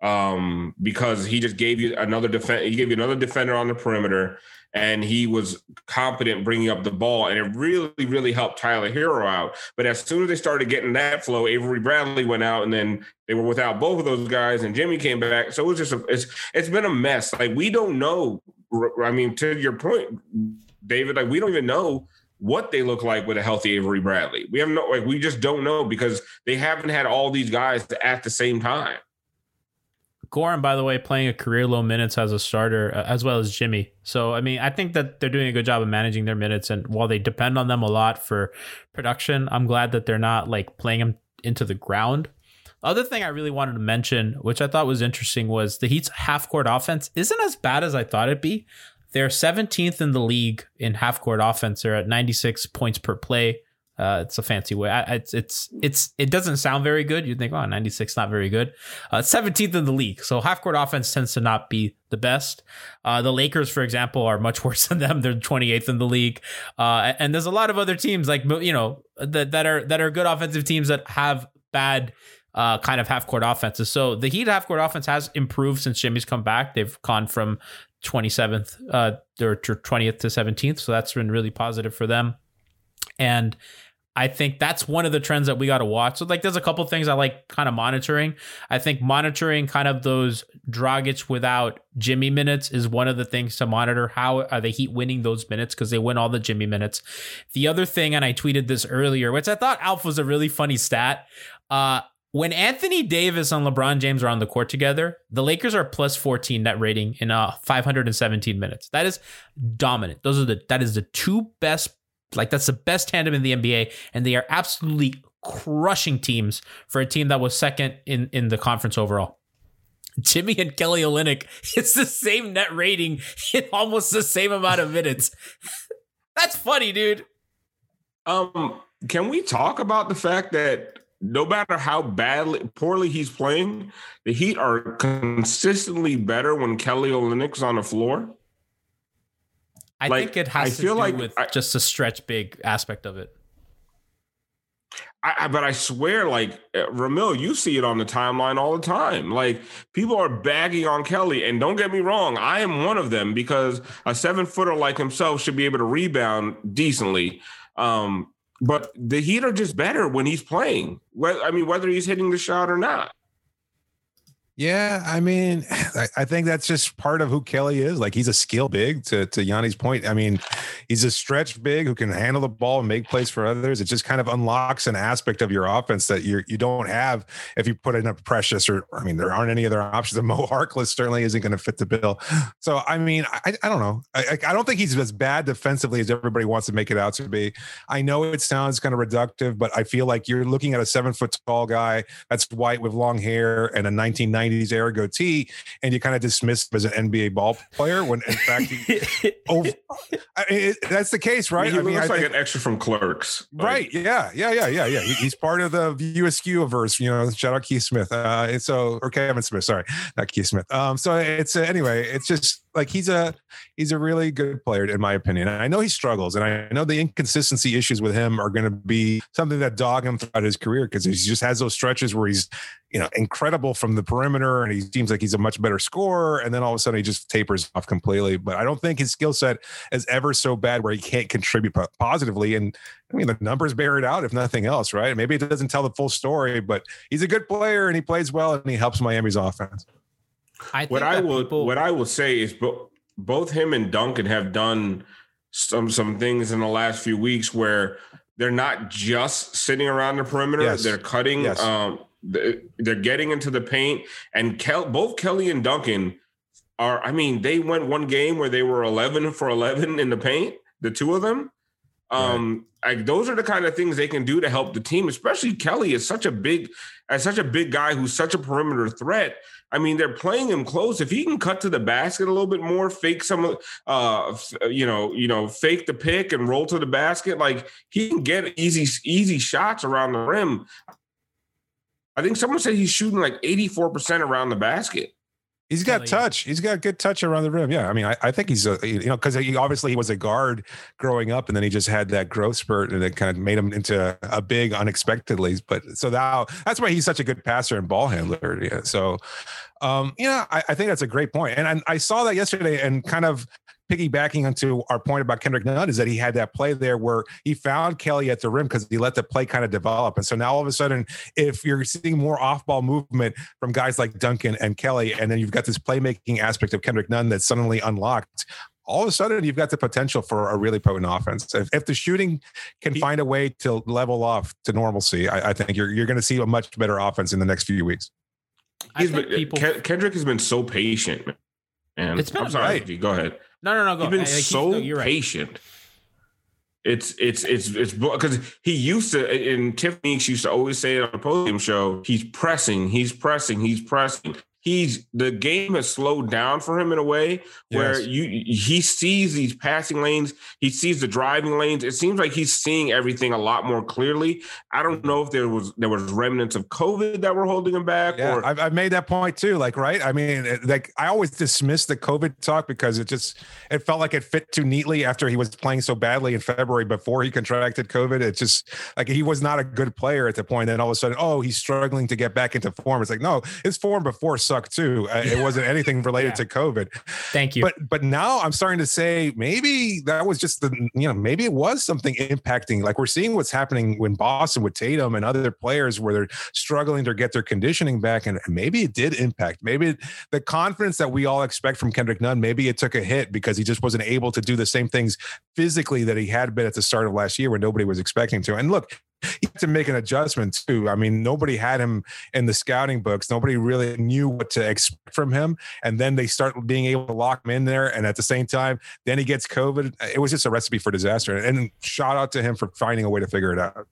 because he just gave you another defender. He gave you another defender on the perimeter, and he was competent bringing up the ball, and it really, really helped Tyler Herro out. But as soon as they started getting that flow, Avery Bradley went out, and then they were without both of those guys, and Jimmy came back. So it was just it's been a mess. Like, we don't know. I mean, to your point, David, like, we don't even know what they look like with a healthy Avery Bradley. We have no, like, we just don't know, because they haven't had all these guys at the same time. Goran, by the way, playing a career low minutes as a starter, as well as Jimmy. So, I mean, I think that they're doing a good job of managing their minutes. And while they depend on them a lot for production, I'm glad that they're not like playing them into the ground. Other thing I really wanted to mention, which I thought was interesting, was the Heat's half-court offense isn't as bad as I thought it'd be. They're 17th in the league in half-court offense. They're at 96 points per play. It's a fancy way. It doesn't sound very good. You'd think, 96, not very good. 17th in the league. So half-court offense tends to not be the best. The Lakers, for example, are much worse than them. They're 28th in the league. And there's a lot of other teams, like, you know, that are good offensive teams that have bad kind of half-court offenses. So the Heat half-court offense has improved since Jimmy's come back. They've gone from 27th or 20th to 17th. So that's been really positive for them. And I think that's one of the trends that we got to watch. So, like, there's a couple things I like kind of monitoring. I think monitoring kind of those Dragic without Jimmy minutes is one of the things to monitor. How are the Heat winning those minutes? Because they win all the Jimmy minutes. The other thing, and I tweeted this earlier, which I thought Alf was a really funny stat. When Anthony Davis and LeBron James are on the court together, the Lakers are plus 14 net rating in 517 minutes. That is dominant. That is the two best, like, that's the best tandem in the NBA, and they are absolutely crushing teams for a team that was second in the conference overall. Jimmy and Kelly Olynyk, it's the same net rating in almost the same amount of minutes. That's funny, dude. Can we talk about the fact that no matter how poorly he's playing, the Heat are consistently better when Kelly Olynyk's on the floor? I feel like just the stretch big aspect of it. But I swear, like, Ramil, you see it on the timeline all the time. Like, people are bagging on Kelly, and don't get me wrong, I am one of them, because a 7-footer like himself should be able to rebound decently. But the Heat are just better when he's playing. I mean, whether he's hitting the shot or not. Yeah, I mean, I think that's just part of who Kelly is. Like, he's a skill big, to Yanni's point. I mean, he's a stretch big who can handle the ball and make plays for others. It just kind of unlocks an aspect of your offense that you don't have if you put in a Precious, or, I mean, there aren't any other options. And Mo Harkless certainly isn't going to fit the bill. So, I mean, I don't know. I don't think he's as bad defensively as everybody wants to make it out to be. I know it sounds kind of reductive, but I feel like you're looking at a 7-foot-tall guy that's white with long hair and a 1990s era goatee, and you kind of dismiss him as an NBA ball player when, in fact, that's the case, right? I mean, he looks like an extra from Clerks, right? Yeah. He's part of the USQ-averse, you know. Shout out Keith Smith, or Kevin Smith. Sorry, not Keith Smith. So anyway, it's just like he's a really good player in my opinion. And I know he struggles, and I know the inconsistency issues with him are going to be something that dog him throughout his career, because he just has those stretches where he's, you know, incredible from the perimeter and he seems like he's a much better scorer, and then all of a sudden he just tapers off completely. But I don't think his skill set is ever so bad where he can't contribute positively. And I mean, the numbers bear it out, if nothing else, right? Maybe it doesn't tell the full story, but he's a good player and he plays well and he helps Miami's offense. I think what I will say is both him and Duncan have done some things in the last few weeks where they're not just sitting around the perimeter. Yes. They're cutting. Yes. They're getting into the paint. And both Kelly and Duncan are, I mean, they went one game where they were 11 for 11 in the paint, the two of them. Right. Like those are the kind of things they can do to help the team, especially Kelly is such a big guy who's such a perimeter threat. I mean, they're playing him close. If he can cut to the basket a little bit more, fake some, fake the pick and roll to the basket, like he can get easy shots around the rim. I think someone said he's shooting like 84% around the basket. He's got touch. He's got good touch around the rim. Yeah. I mean, I think he's, because he was a guard growing up, and then he just had that growth spurt and it kind of made him into a big unexpectedly. But so that's why he's such a good passer and ball handler. Yeah. So, I think that's a great point. And I saw that yesterday, and kind of piggybacking onto our point about Kendrick Nunn is that he had that play there where he found Kelly at the rim because he let the play kind of develop. And so now all of a sudden, if you're seeing more off-ball movement from guys like Duncan and Kelly, and then you've got this playmaking aspect of Kendrick Nunn that's suddenly unlocked, all of a sudden you've got the potential for a really potent offense. If the shooting can find a way to level off to normalcy, I think you're going to see a much better offense in the next few weeks. Kendrick has been so patient. And it's been go ahead. No, go. He's been patient. Right. It's because he used to, and Tiffany used to always say it on the podium show, he's pressing. The game has slowed down for him in a way where he sees these passing lanes, he sees the driving lanes. It seems like he's seeing everything a lot more clearly. I don't know if there was remnants of COVID that were holding him back. Yeah, or I've made that point too. Like, right? I mean, like I always dismiss the COVID talk because it felt like it fit too neatly after he was playing so badly in February before he contracted COVID. It's just like he was not a good player at the point. Then all of a sudden, he's struggling to get back into form. It's like, no, his form before suck too. It wasn't anything related to COVID. Thank you. But now I'm starting to say maybe that was just maybe it was something impacting. Like we're seeing what's happening when Boston with Tatum and other players where they're struggling to get their conditioning back, and maybe it did impact. Maybe the confidence that we all expect from Kendrick Nunn, maybe it took a hit because he just wasn't able to do the same things physically that he had been at the start of last year when nobody was expecting to. And look, he had to make an adjustment too. I mean, nobody had him in the scouting books. Nobody really knew what to expect from him. And then they start being able to lock him in there. And at the same time, then he gets COVID. It was just a recipe for disaster. And shout out to him for finding a way to figure it out.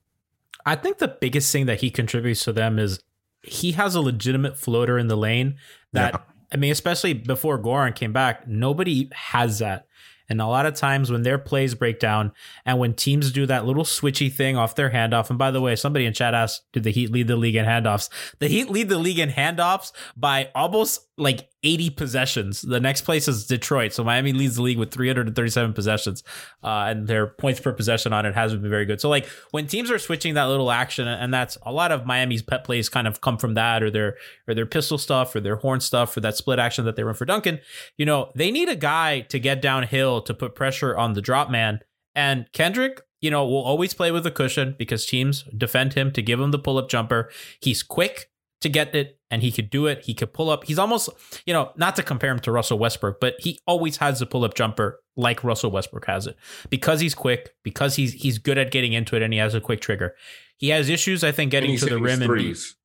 I think the biggest thing that he contributes to them is he has a legitimate floater in the lane that, I mean, especially before Goran came back, nobody has that. And a lot of times when their plays break down and when teams do that little switchy thing off their handoff, and by the way, somebody in chat asked, did the Heat lead the league in handoffs? The Heat lead the league in handoffs by almost like 80 possessions. The next place is Detroit. So Miami leads the league with 337 possessions, and their points per possession on it hasn't been very good. So like when teams are switching that little action, and that's a lot of Miami's pet plays kind of come from that, or their pistol stuff or their horn stuff or that split action that they run for Duncan, they need a guy to get downhill to put pressure on the drop man. And Kendrick, will always play with a cushion because teams defend him to give him the pull-up jumper. He's quick to get it, and he could do it. He could pull up. He's almost, not to compare him to Russell Westbrook, but he always has the pull-up jumper like Russell Westbrook has it because he's quick, because he's good at getting into it, and he has a quick trigger. He has issues, I think, getting to the rim threes.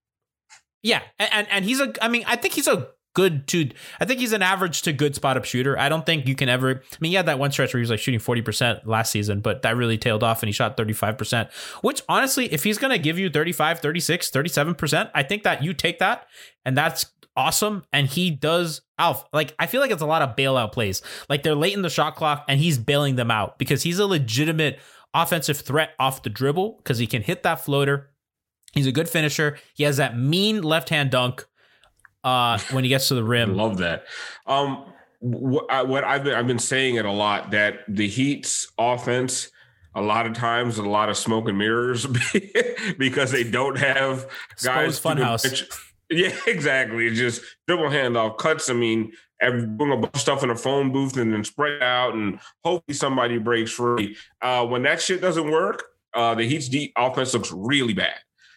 And he's I think he's a good dude. I think he's an average to good spot-up shooter. I don't think you can ever... I mean, he had that one stretch where he was like shooting 40% last season, but that really tailed off and he shot 35%, which honestly, if he's going to give you 35, 36, 37%, I think that you take that and that's awesome. And he does... Alf, like, I feel like it's a lot of bailout plays. Like, they're late in the shot clock and he's bailing them out because he's a legitimate offensive threat off the dribble because he can hit that floater. He's a good finisher. He has that mean left-hand dunk when he gets to the rim. Love that. What I've been saying it a lot, that the Heat's offense a lot of times a lot of smoke and mirrors because they don't have guys. Funhouse. Yeah, exactly. It's just dribble handoff cuts. I mean, doing a bunch of stuff in a phone booth and then spread out and hopefully somebody breaks free. When that shit doesn't work, the Heat's offense looks really bad.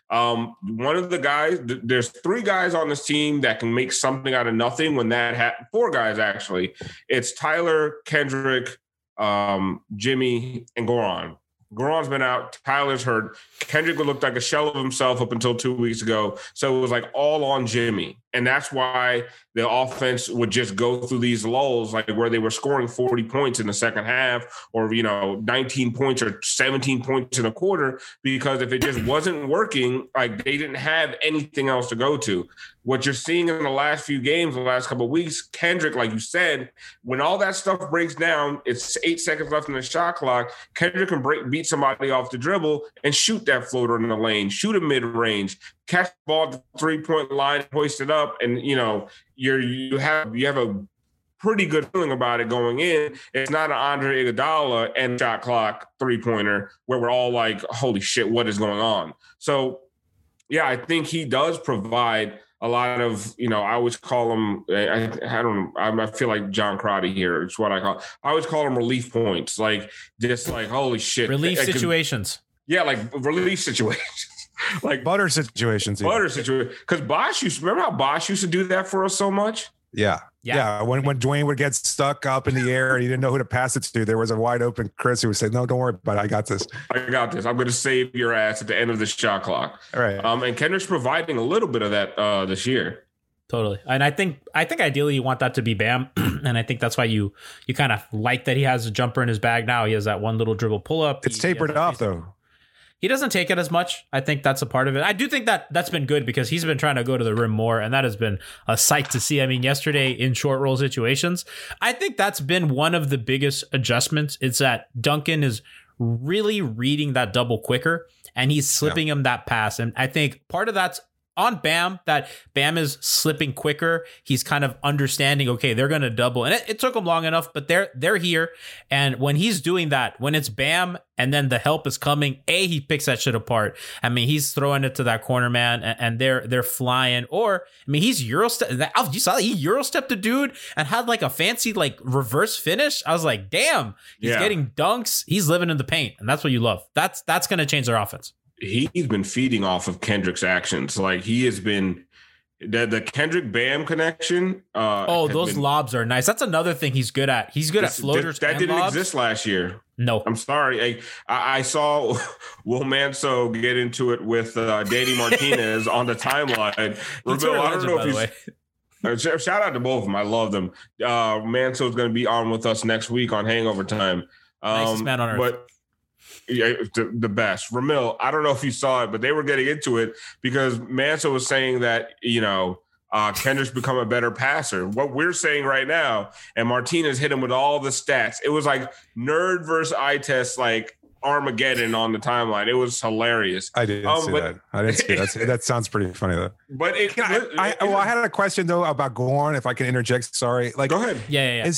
One of the guys, there's three guys on this team that can make something out of nothing when that happens. Four guys, actually. It's Tyler, Kendrick, Jimmy, and Goran. Goran's been out. Tyler's hurt. Kendrick looked like a shell of himself up until 2 weeks ago. So it was like all on Jimmy. And that's why the offense would just go through these lulls, like where they were scoring 40 points in the second half or, 19 points or 17 points in a quarter, because if it just wasn't working, like they didn't have anything else to go to. What you're seeing in the last few games, the last couple of weeks, Kendrick, like you said, when all that stuff breaks down, it's 8 seconds left in the shot clock. Kendrick can beat somebody off the dribble and shoot that floater in the lane, shoot a mid-range, catch the ball at the three-point line, hoist it up, and, you have a pretty good feeling about it going in. It's not an Andre Iguodala and shot clock three-pointer where we're all like, holy shit, what is going on? So, yeah, I think he does provide a lot of, I always call him, I feel like John Crotty here. It's what I call, I always call him relief points. Like, just like, holy shit. Relief situations. Yeah, like relief situations. Like butter situations. Butter situation. Because Bosh used to, remember how Bosh used to do that for us so much? Yeah. When Dwayne would get stuck up in the air and he didn't know who to pass it to, there was a wide open Chris who would say, no, don't worry about it. I got this. I'm going to save your ass at the end of the shot clock. All right. And Kendrick's providing a little bit of that this year. Totally. And I think ideally you want that to be Bam. And I think that's why you kind of like that he has a jumper in his bag now. He has that one little dribble pull up. It's tapered off, though. He doesn't take it as much. I think that's a part of it. I do think that that's been good because he's been trying to go to the rim more, and that has been a sight to see. I mean, yesterday in short roll situations, I think that's been one of the biggest adjustments. It's that Duncan is really reading that double quicker, and he's slipping him that pass. And I think part of that's on Bam, that Bam is slipping quicker. He's kind of understanding, okay, they're going to double. And it took him long enough, but they're here. And when he's doing that, when it's Bam and then the help is coming, he picks that shit apart. I mean, he's throwing it to that corner man and they're flying. Or, I mean, he's Eurostep. Alf, you saw that? He Eurostepped a dude and had like a fancy like reverse finish. I was like, damn, he's getting dunks. He's living in the paint. And that's what you love. That's going to change their offense. He's been feeding off of Kendrick's actions. Like he has been the Kendrick Bam connection. Lobs are nice. That's another thing he's good at. He's good at floaters. That didn't exist last year. No, I'm sorry. I saw Will Manso get into it with Danny Martinez on the timeline. Reveal, I don't know if he's. Shout out to both of them. I love them. Manso's going to be on with us next week on Hangover Time. Nicest man on earth. But, yeah, the best. Ramil, I don't know if you saw it, but they were getting into it because Manso was saying that, Kendrick's become a better passer. What we're saying right now, and Martinez hit him with all the stats. It was like nerd versus eye test, like Armageddon on the timeline. It was hilarious. I didn't see that. I didn't see that. That sounds pretty funny though. But I had a question though about Goran, if I can interject. Sorry. Like, go ahead. Yeah.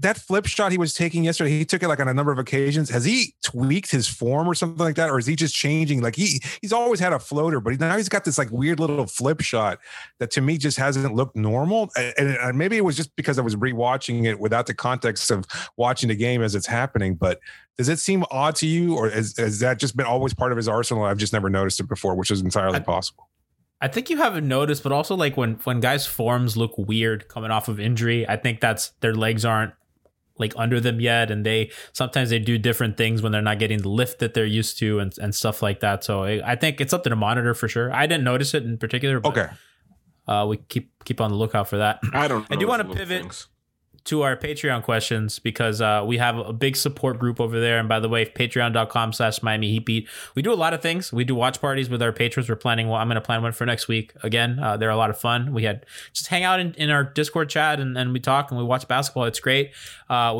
That flip shot he was taking yesterday, he took it like on a number of occasions. Has he tweaked his form or something like that? Or is he just changing? Like he's always had a floater, but now he's got this like weird little flip shot that to me just hasn't looked normal. And maybe it was just because I was rewatching it without the context of watching the game as it's happening. But does it seem odd to you? Or has that just been always part of his arsenal? I've just never noticed it before, which is entirely possible. I think you haven't noticed, but also like when guys' forms look weird coming off of injury, I think that's their legs aren't like under them yet, and sometimes they do different things when they're not getting the lift that they're used to and stuff like that. So I think it's something to monitor for sure. I didn't notice it in particular, but we keep on the lookout for that. I do want to pivot to our Patreon questions, because we have a big support group over there. And by the way, patreon.com/Miami Heat Beat. We do a lot of things. We do watch parties with our patrons. We're planning one. I'm going to plan one for next week. Again, they're a lot of fun. We had just hang out in our Discord chat and we talk and we watch basketball. It's great. We're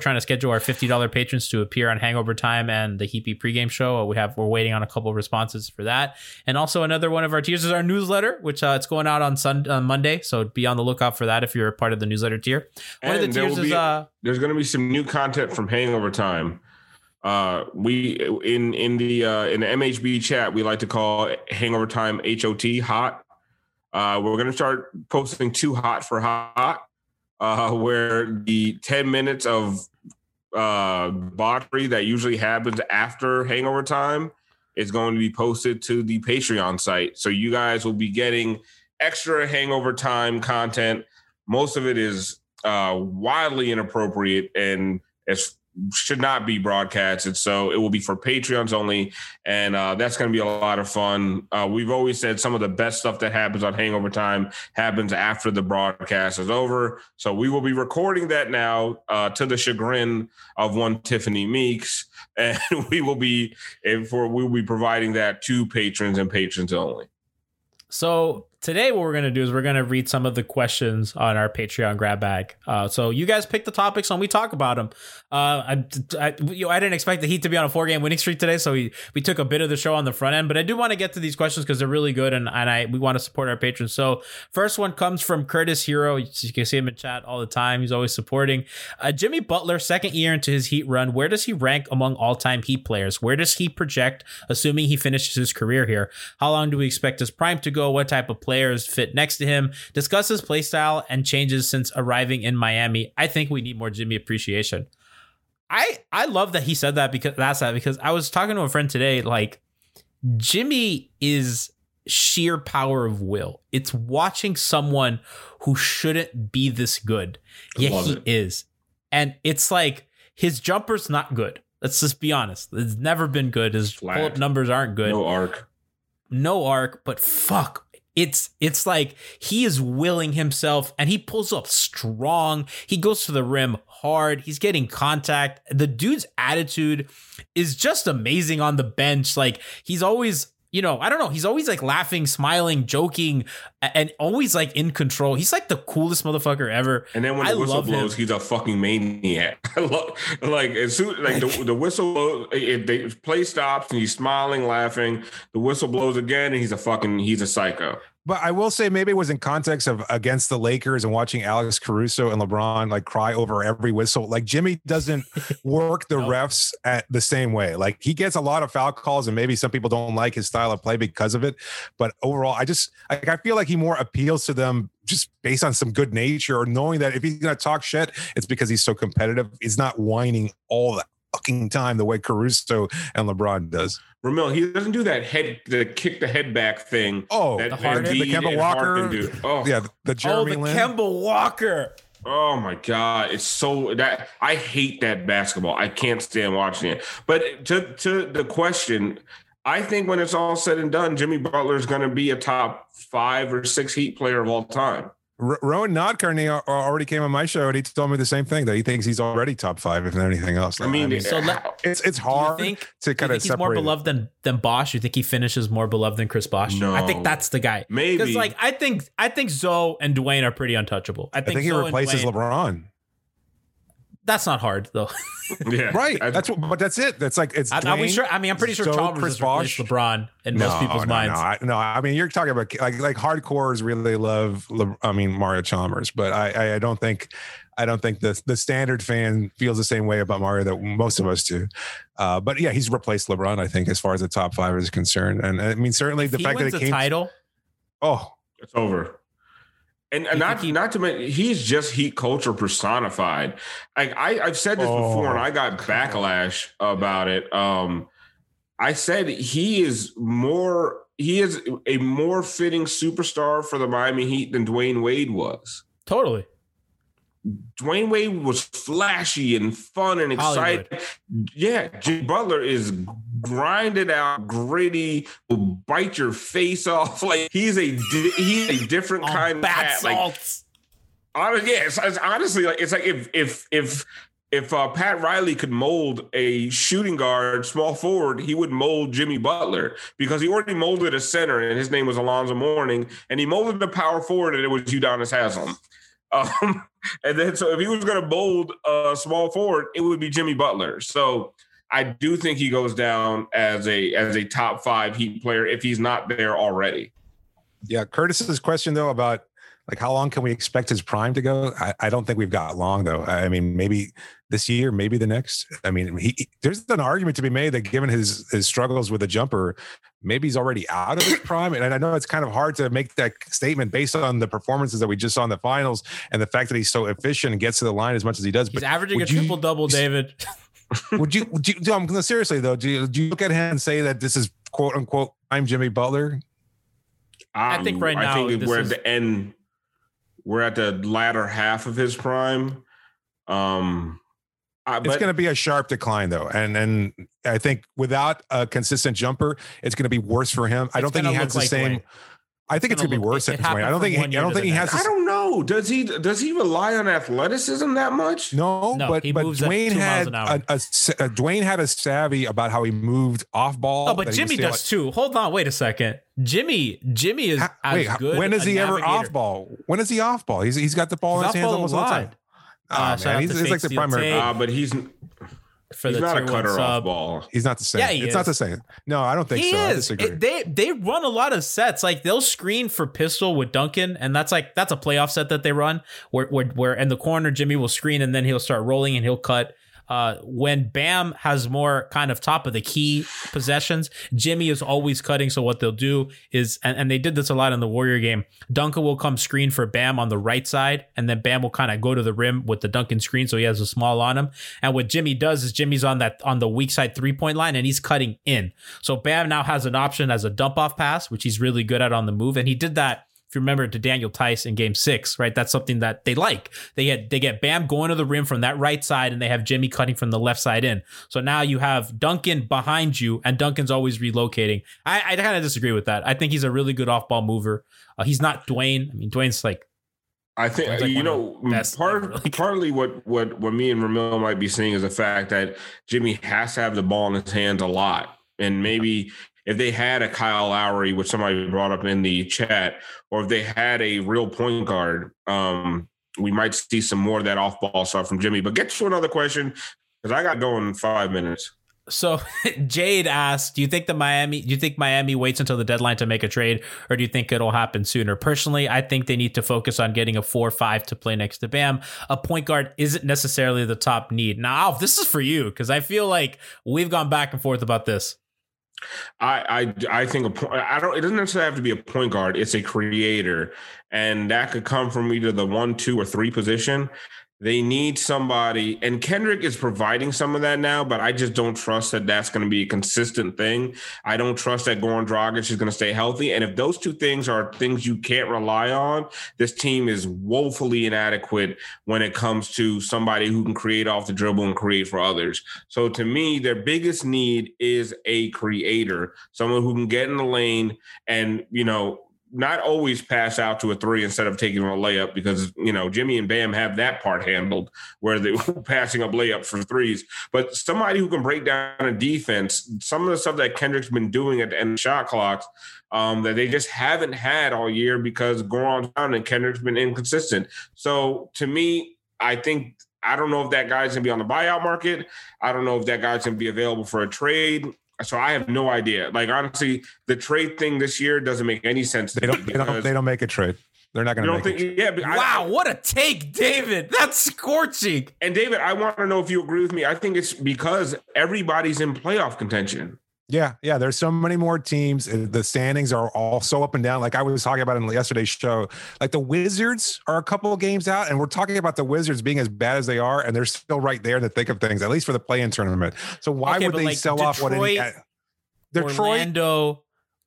trying to schedule our $50 patrons to appear on Hangover Time and the Heat Beat pregame show. We're waiting on a couple of responses for that. And also another one of our tiers is our newsletter, which it's going out on Monday. So be on the lookout for that if you're a part of the newsletter tier. One and of the tiers is there's going to be some new content from Hangover Time. We in the MHB chat, we like to call Hangover Time HOT, hot. We're going to start posting Too Hot for Hot, where the 10 minutes of botry that usually happens after Hangover Time is going to be posted to the Patreon site. So you guys will be getting extra Hangover Time content. Most of it is wildly inappropriate and should not be broadcasted. So it will be for Patreons only. And that's going to be a lot of fun. We've always said some of the best stuff that happens on Hangover Time happens after the broadcast is over. So we will be recording that now, to the chagrin of one Tiffany Meeks. And we will be providing that to patrons and patrons only. So today what we're going to do is we're going to read some of the questions on our Patreon grab bag. So you guys pick the topics and we talk about them. I didn't expect the Heat to be on a 4-game winning streak today, so we took a bit of the show on the front end. But I do want to get to these questions because they're really good, and we want to support our patrons. So first one comes from Curtis Herro. You can see him in chat all the time. He's always supporting. Jimmy Butler, second year into his Heat run. Where does he rank among all-time Heat players? Where does he project, assuming he finishes his career here? How long do we expect his prime to go? What type of players fit next to him? Discuss his play style and changes since arriving in Miami. I think we need more Jimmy appreciation. I love that he said that, because I was talking to a friend today. Like, Jimmy is sheer power of will. It's watching someone who shouldn't be this good, yet he is. And it's like, his jumper's not good. Let's just be honest. It's never been good. His pull-up numbers aren't good. No arc, but fuck. It's like he is willing himself, and he pulls up strong. He goes to the rim hard. He's getting contact. The dude's attitude is just amazing on the bench. Like, he's always, I don't know. He's always like laughing, smiling, joking, and always like in control. He's like the coolest motherfucker ever. And then when the whistle blows, he's a fucking maniac. I love, like, as soon like the whistle blows, the play stops, and he's smiling, laughing. The whistle blows again, and he's a psycho. But I will say, maybe it was in context of against the Lakers and watching Alex Caruso and LeBron like cry over every whistle. Like, Jimmy doesn't work the refs at the same way. Like, he gets a lot of foul calls, and maybe some people don't like his style of play because of it. But overall, I feel like he more appeals to them just based on some good nature, or knowing that if he's going to talk shit, it's because he's so competitive. He's not whining all the fucking time the way Caruso and LeBron does. Ramil, he doesn't do that kick the head back thing. Oh, the Kemba Walker. Oh, yeah, the Jeremy Lin. Kemba Walker. Oh my God, it's so that I hate that basketball. I can't stand watching it. But to the question, I think when it's all said and done, Jimmy Butler is going to be a top 5 or 6 Heat player of all time. Rowan Nodkarni already came on my show, and he told me the same thing, that he thinks he's already top 5 if anything else. I mean so it's hard to kind of separate. He's more beloved than Bosh. You think he finishes more beloved than Chris Bosh? No, I think that's the guy. Maybe, because like I think Zoe and Dwayne are pretty untouchable. I think he replaces LeBron. That's not hard though. Yeah, right. But that's it. That's like it's. Are we sure? I mean, I'm pretty sure Chalmers has replaced LeBron in most people's minds. No. I mean, you're talking about like hardcores really love. Mario Chalmers, but I don't think the standard fan feels the same way about Mario that most of us do. But yeah, he's replaced LeBron, I think, as far as the top 5 is concerned. And I mean, certainly the fact that he came title. Oh, it's over. And not to mention, he's just Heat culture personified. Like I've said this before, and I got backlash about it. I said he is a more fitting superstar for the Miami Heat than Dwayne Wade was. Totally. Dwayne Wade was flashy and fun and exciting. Yeah, Jimmy Butler is grinded out, gritty, will bite your face off. Like he's a different kind of cat. Like, It's honestly like if Pat Riley could mold a shooting guard, small forward, he would mold Jimmy Butler, because he already molded a center, and his name was Alonzo Mourning, and he molded a power forward, and it was Udonis Haslem. And then, so if he was going to mold a small forward, it would be Jimmy Butler. So I do think he goes down as a top five Heat player if he's not there already. Yeah, Curtis's question though about like how long can we expect his prime to go? I don't think we've got long though. I mean, maybe this year, maybe the next. I mean, there's an argument to be made that given his struggles with the jumper, maybe he's already out of his prime. And I know it's kind of hard to make that statement based on the performances that we just saw in the finals and the fact that he's so efficient and gets to the line as much as he does. He's averaging a triple double, David. Seriously though, do you look at him and say that this is quote unquote I'm Jimmy Butler? I think right now, I think we're at the end. We're at the latter half of his prime. It's going to be a sharp decline, though, and I think without a consistent jumper, it's going to be worse for him. I don't think he has the same. I think it's going to be worse at this point. I don't think he has. I don't know. Does he rely on athleticism that much? No, but Dwayne had a savvy about how he moved off ball. Oh, but Jimmy does too. Hold on, wait a second. Jimmy is good. When is he ever off ball? When is he off ball? He's got the ball in his hands almost all the time. He's like the primary. But he's. He's not a cutter off ball. He's not the same. Yeah, it's not the same. No, I don't think so. I disagree. They run a lot of sets. Like they'll screen for pistol with Duncan, and that's a playoff set that they run where in the corner Jimmy will screen and then he'll start rolling and he'll cut. When Bam has more kind of top of the key possessions, Jimmy is always cutting. So what they'll do is, and they did this a lot in the Warrior game, Duncan will come screen for Bam on the right side, and then Bam will kind of go to the rim with the Duncan screen, so he has a small on him. And what Jimmy does is Jimmy's on the weak side 3-point line, and he's cutting in. So Bam now has an option as a dump off pass, which he's really good at on the move, and he did that. If you remember, to Daniel Tice in Game 6, right? That's something that they like. They get Bam going to the rim from that right side, and they have Jimmy cutting from the left side in. So now you have Duncan behind you, and Duncan's always relocating. I kind of disagree with that. I think he's a really good off-ball mover. He's not Dwayne. I mean, Dwayne's like, I think, like, you know, partly what me and Ramil might be seeing is the fact that Jimmy has to have the ball in his hands a lot, and maybe. If they had a Kyle Lowry, which somebody brought up in the chat, or if they had a real point guard, we might see some more of that off-ball stuff from Jimmy. But get to another question, because I got to go in 5 minutes. So Jade asked, do you think Miami waits until the deadline to make a trade, or do you think it'll happen sooner? Personally, I think they need to focus on getting a 4-5 to play next to Bam. A point guard isn't necessarily the top need. Now, Alf, this is for you, because I feel like we've gone back and forth about this. I think it doesn't necessarily have to be a point guard. It's a creator, and that could come from either the 1, 2, or 3 position. They need somebody, and Kendrick is providing some of that now, but I just don't trust that that's going to be a consistent thing. I don't trust that Goran Dragic is going to stay healthy, and if those two things are things you can't rely on, this team is woefully inadequate when it comes to somebody who can create off the dribble and create for others. So to me, their biggest need is a creator, someone who can get in the lane and, you know, not always pass out to a 3 instead of taking a layup, because, you know, Jimmy and Bam have that part handled where they were passing up layups for 3s, but somebody who can break down a defense, some of the stuff that Kendrick's been doing at the end of shot clocks that they just haven't had all year because Goran's down and Kendrick's been inconsistent. So to me, I don't know if that guy's going to be on the buyout market. I don't know if that guy's going to be available for a trade. So I have no idea. Like, honestly, the trade thing this year doesn't make any sense. They don't make a trade. They're not going to make it. Yeah, wow, what a take, David. That's scorching. And, David, I want to know if you agree with me. I think it's because everybody's in playoff contention. Yeah. There's so many more teams. The standings are all so up and down. Like I was talking about in yesterday's show, like the Wizards are a couple of games out, and we're talking about the Wizards being as bad as they are, and they're still right there in the thick of things, at least for the play-in tournament. So why would they sell Detroit, off what? Detroit, Orlando,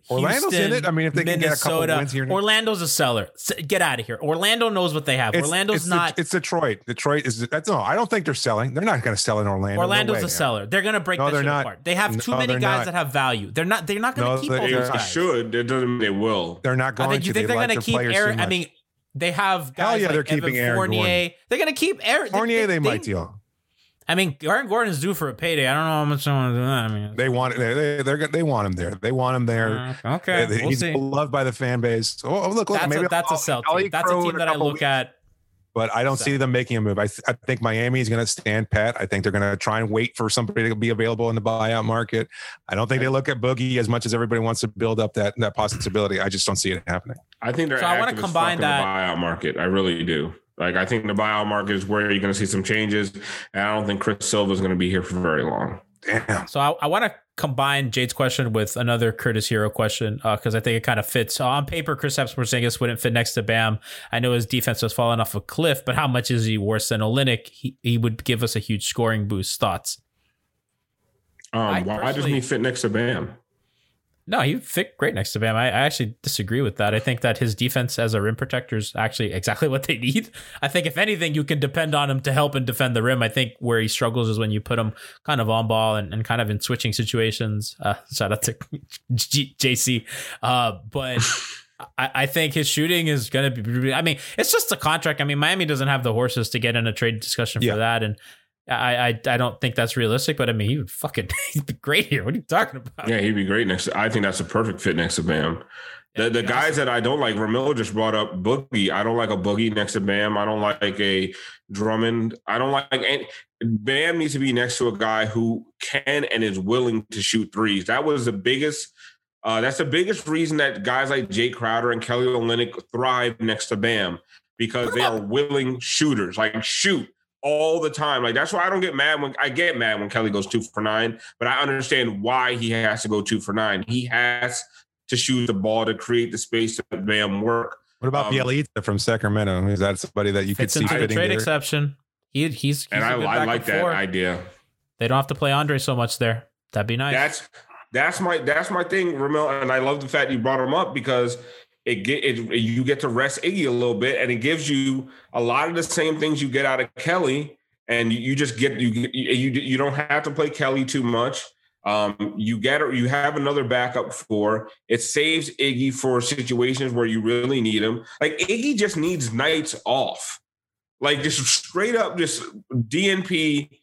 Houston, Orlando's in it. I mean, if they can get a couple of wins here, Orlando's a seller. Get out of here. Orlando knows what they have. It's Detroit. Detroit is. I don't think they're selling. They're not going to sell in Orlando. Orlando's a seller. They're going to break this apart. They have too many guys that have value. They're not going to keep all those guys. They should. It doesn't mean they will. They're not going to. You think they're going to keep Eric? I mean, They have guys they're keeping Evan Fournier. They're going to keep Aaron. Fournier they might deal. I mean, Aaron Gordon's due for a payday. I don't know how much I want to do that. I mean, they want him there. They want him there. Okay, he's beloved by the fan base. Oh, look, that's a Celtic. That's a team that I look at. But I don't see them making a move. I think Miami is going to stand pat. I think they're going to try and wait for somebody to be available in the buyout market. I don't think they look at Boogie as much as everybody wants to build up that possibility. I just don't see it happening. I think they're active. I want to combine that buyout market. I really do. Like, I think the buyout market is where you're going to see some changes. And I don't think Chris Silva is going to be here for very long. Damn. So I want to combine Jade's question with another Curtis Herro question because I think it kind of fits. So on paper, Kristaps Porzingis wouldn't fit next to Bam. I know his defense has fallen off a cliff, but how much is he worse than Olynyk? He would give us a huge scoring boost. Thoughts? Why doesn't he fit next to Bam? No, he fit great next to Bam. I actually disagree with that. I think that his defense as a rim protector is actually exactly what they need. I think, if anything, you can depend on him to help and defend the rim. I think where he struggles is when you put him kind of on ball and kind of in switching situations. Shout out to JC. But I think his shooting is going to be... I mean, it's just a contract. I mean, Miami doesn't have the horses to get in a trade discussion for that. And I don't think that's realistic, but I mean, he'd be great here. What are you talking about? Yeah, he'd be great next. I think that's a perfect fit next to Bam. The guys that I don't like, Ramil just brought up Boogie. I don't like a Boogie next to Bam. I don't like a Drummond. I don't like any. Bam needs to be next to a guy who can and is willing to shoot threes. That was the biggest. That's the biggest reason that guys like Jay Crowder and Kelly Olynyk thrive next to Bam, because they are willing shooters. Like, shoot all the time. Like, that's why I don't get mad when Kelly goes 2 for 9, but I understand why he has to go 2 for 9. He has to shoot the ball to create the space to make him work. What about Bielita from Sacramento? Is that somebody that you could see fitting the trade there? Exception? He's and I like that idea. They don't have to play Andre so much there. That'd be nice. That's my thing, Ramil, and I love the fact you brought him up because you get to rest Iggy a little bit, and it gives you a lot of the same things you get out of Kelly, and you just get you don't have to play Kelly too much. You have another backup for it. Saves Iggy for situations where you really need him. Like, Iggy just needs nights off, like just straight up, just DNP.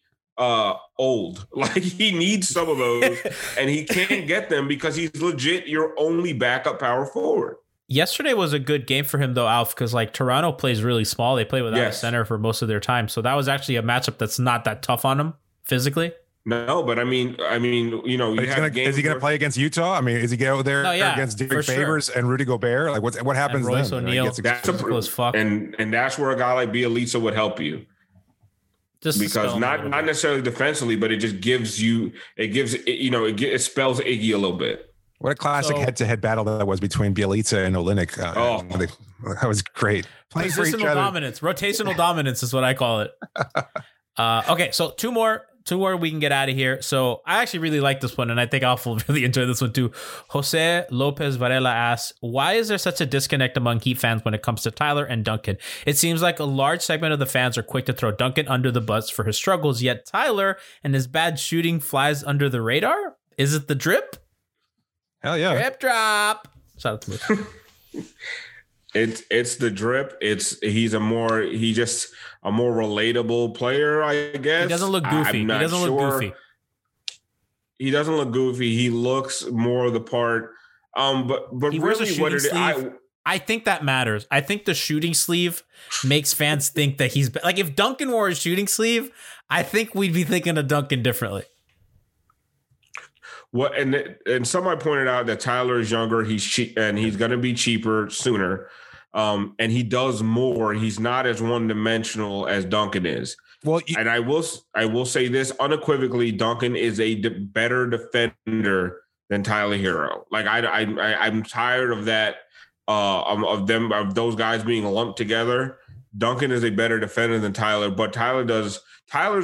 Old. Like, he needs some of those and he can't get them because he's legit your only backup power forward. Yesterday was a good game for him though, Alf, because like Toronto plays really small. They play without a center for most of their time. So that was actually a matchup that's not that tough on him physically. No, but I mean, you know, is he going to play against Utah? I mean, is he going over there against Derek Favors and Rudy Gobert? Like, what happens then? Royce O'Neal, right? That's physical as fuck. And that's where a guy like Bielitsa would help you. Just because not necessarily defensively, but it just gives it spells Iggy a little bit. What a classic head-to-head battle that was between Bielitsa and Olynyk. That was great. Playing for each other. Rotational dominance is what I call it. Okay, so two more we can get out of here. So I actually really like this one, and I think Alf will really enjoy this one too. Jose Lopez Varela asks, why is there such a disconnect among Heat fans when it comes to Tyler and Duncan? It seems like a large segment of the fans are quick to throw Duncan under the bus for his struggles, yet Tyler and his bad shooting flies under the radar? Is it the drip? Hell yeah. Drip drop. Shout out to me. It's the drip. He's just a more relatable player, I guess. He doesn't look goofy. He doesn't look goofy. He looks more of the part. But he wears really a what it is. I think that matters. I think the shooting sleeve makes fans think that he's like, if Duncan wore a shooting sleeve, I think we'd be thinking of Duncan differently. What and somebody pointed out that Tyler is younger. He's cheap and he's going to be cheaper sooner. And he does more. He's not as one-dimensional as Duncan is. Well, and I will say this unequivocally: Duncan is a better defender than Tyler Herro. Like I'm tired of that of those guys being lumped together. Duncan is a better defender than Tyler, but Tyler's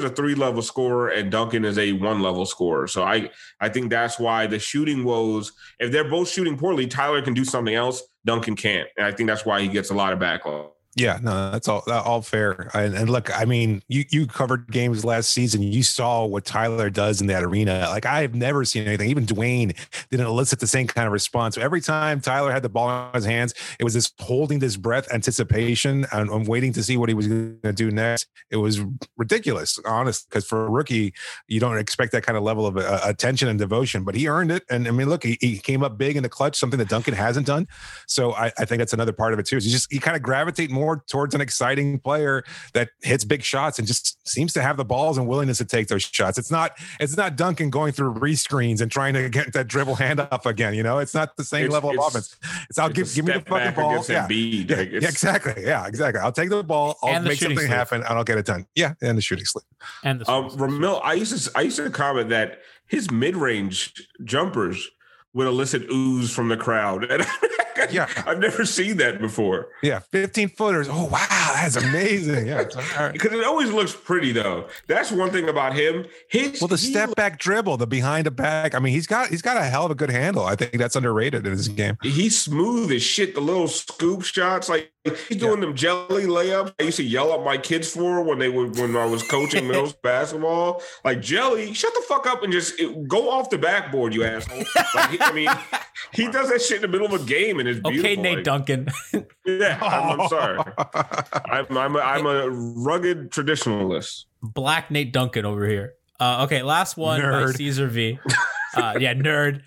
a 3-level scorer and Duncan is a 1-level scorer. So I think that's why the shooting woes, if they're both shooting poorly, Tyler can do something else, Duncan can't. And I think that's why he gets a lot of backlash. Yeah, no, that's all fair. And look, I mean, you covered games last season. You saw what Tyler does in that arena. Like, I've never seen anything. Even Dwayne didn't elicit the same kind of response. So every time Tyler had the ball in his hands, it was this holding this breath anticipation. I'm waiting to see what he was going to do next. It was ridiculous, honest, because for a rookie, you don't expect that kind of level of attention and devotion, but he earned it. And I mean, look, he came up big in the clutch, something that Duncan hasn't done. So I think that's another part of it too. Is you kind of gravitate more towards an exciting player that hits big shots and just seems to have the balls and willingness to take those shots. It's not Duncan going through rescreens and trying to get that dribble handoff again. You know, it's not the same level of offense. Give me the fucking ball. Yeah, exactly. I'll take the ball. I'll make something happen, and I'll get it done. Yeah, and the shooting slip. And the Ramil, I used to comment that his mid-range jumpers would elicit ooze from the crowd. And yeah, I've never seen that before. Yeah, 15-footers. Oh, wow, that's amazing. Yeah, because it always looks pretty, though. That's one thing about him. The step-back dribble, the behind-the-back. I mean, he's got a hell of a good handle. I think that's underrated in this game. He's smooth as shit. The little scoop shots, like he's doing them jelly layups. I used to yell at my kids for when I was coaching middle basketball. Like, jelly, shut the fuck up and just go off the backboard, you asshole. Like, he does that shit in the middle of a game, and it's beautiful. Okay, Nate Duncan. Yeah, I'm sorry. I'm a rugged traditionalist. Black Nate Duncan over here. Okay, last one by Caesar V. Nerd.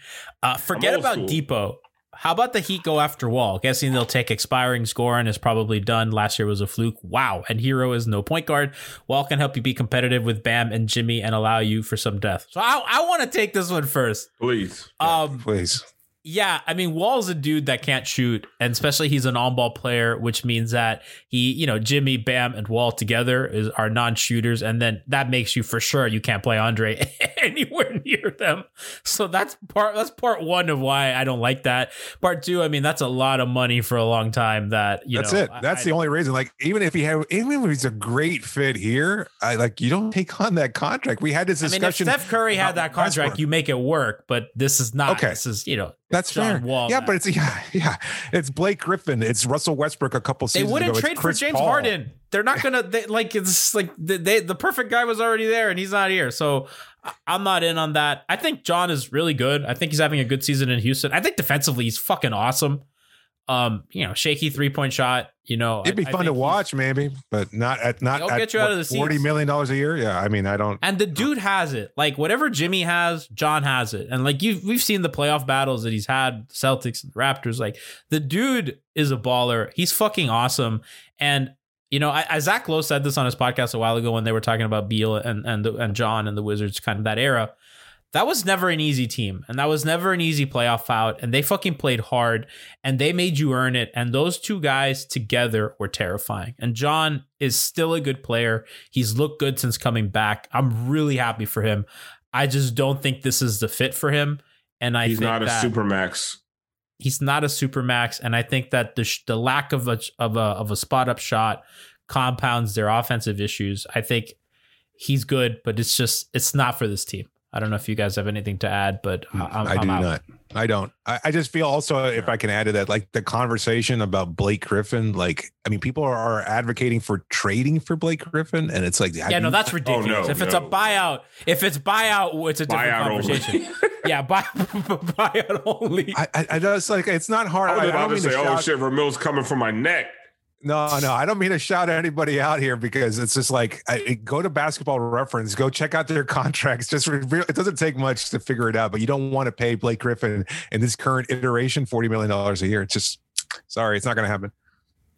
Forget about school. Depot. How about the Heat go after Wall? Guessing they'll take expiring. Scoring is probably done. Last year was a fluke. Wow. And Herro is no point guard. Wall can help you be competitive with Bam and Jimmy and allow you for some depth. So I want to take this one first. Please. Please. Yeah, I mean, Wall's a dude that can't shoot, and especially he's an on-ball player, which means that he, Jimmy, Bam, and Wall together are non-shooters, and then that makes you for sure you can't play Andre anywhere near them. So that's part one of why I don't like that. Part two, I mean, that's a lot of money for a long time. That's it. That's the only reason. Like, even if he's a great fit here, you don't take on that contract. We had this discussion. If Steph Curry had that contract, you make it work, but this is not. Okay. This is That's John fair. Wall, yeah, man. But it's Blake Griffin. It's Russell Westbrook a couple seasons ago. They wouldn't trade for James Harden. They're not going to the perfect guy was already there and he's not here. So I'm not in on that. I think John is really good. I think he's having a good season in Houston. I think defensively he's fucking awesome. Shaky 3-point shot. It'd be fun to watch, maybe, but not at $40 million a year. Yeah, I mean, I don't. And the dude has it. Like, whatever Jimmy has, John has it. And like we've seen the playoff battles that he's had, Celtics and Raptors. Like, the dude is a baller. He's fucking awesome. And Zach Lowe said this on his podcast a while ago when they were talking about Beal and John and the Wizards, kind of that era. That was never an easy team, and that was never an easy playoff out, and they fucking played hard, and they made you earn it, and those two guys together were terrifying, and John is still a good player. He's looked good since coming back. I'm really happy for him. I just don't think this is the fit for him, and He's not a supermax, and I think that the lack of a spot-up shot compounds their offensive issues. I think he's good, but it's not for this team. I don't know if you guys have anything to add, but I'm out. I don't. I just feel also, if I can add to that, like the conversation about Blake Griffin, like, I mean, people are advocating for trading for Blake Griffin, and it's like, that's ridiculous. Oh, no, it's a buyout, it's a different conversation. Yeah, buyout only. I just like, it's not hard. I was about to say, shit, Ramil's coming for my neck. No, I don't mean to shout anybody out here, because it's just like, go to Basketball Reference, go check out their contracts. It doesn't take much to figure it out, but you don't want to pay Blake Griffin in this current iteration $40 million a year. It's just, sorry, it's not going to happen.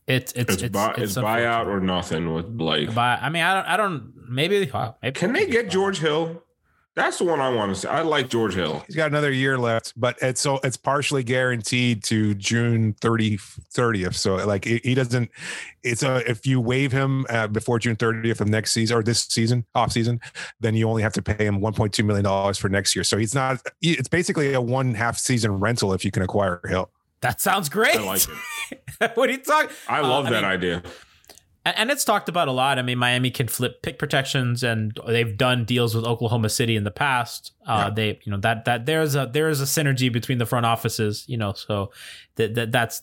It's buyout or nothing with Blake. I mean, maybe can they get George Hill? That's the one I want to say. I like George Hill. He's got another year left, but it's partially guaranteed to June 30th. So like he doesn't. If you waive him before June 30th of next season or this season off season, then you only have to pay him $1.2 million for next year. So he's not. It's basically a 1.5 season rental if you can acquire Hill. That sounds great. I like it. What are you talking? I love that idea. And it's talked about a lot. I mean, Miami can flip pick protections, and they've done deals with Oklahoma City in the past. Yeah. They, that there is a synergy between the front offices. So that's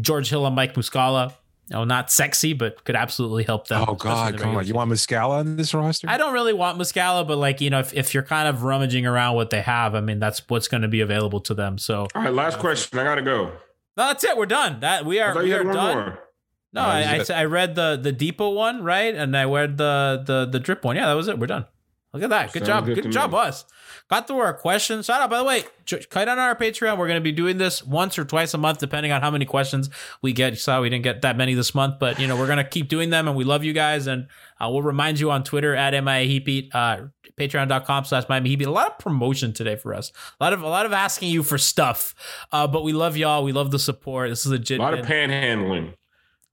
George Hill and Mike Muscala. No, not sexy, but could absolutely help them. Oh, God, come on. You want Muscala in this roster? I don't really want Muscala, but like, you know, if you're kind of rummaging around what they have, I mean, that's what's going to be available to them. So, all right, last question. I got to go. No, that's it. We're done. We are done. More. No, I read the Depot one, right? And I read the drip one. Yeah, that was it. We're done. Look at that. Good job, us. Got through our questions. Shout out, by the way, cut on our Patreon. We're going to be doing this once or twice a month, depending on how many questions we get. You saw we didn't get that many this month, but, you know, we're going to keep doing them, and we love you guys. And we'll remind you on Twitter at MIA Heat Beat, patreon.com/MIAHeatBeat. A lot of promotion today for us. A lot of asking you for stuff, but we love y'all. We love the support. This is legit. A lot of panhandling.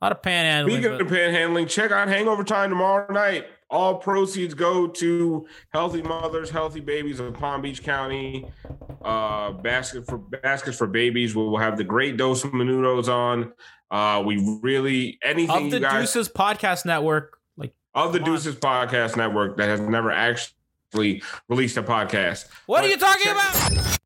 Speaking of panhandling, check out Hangover Time tomorrow night. All proceeds go to Healthy Mothers, Healthy Babies of Palm Beach County. Baskets for Babies. We'll have the great Dos Minutos on. Anything of the Deuces Podcast Network. Deuces Podcast Network that has never actually released a podcast. What are you talking about?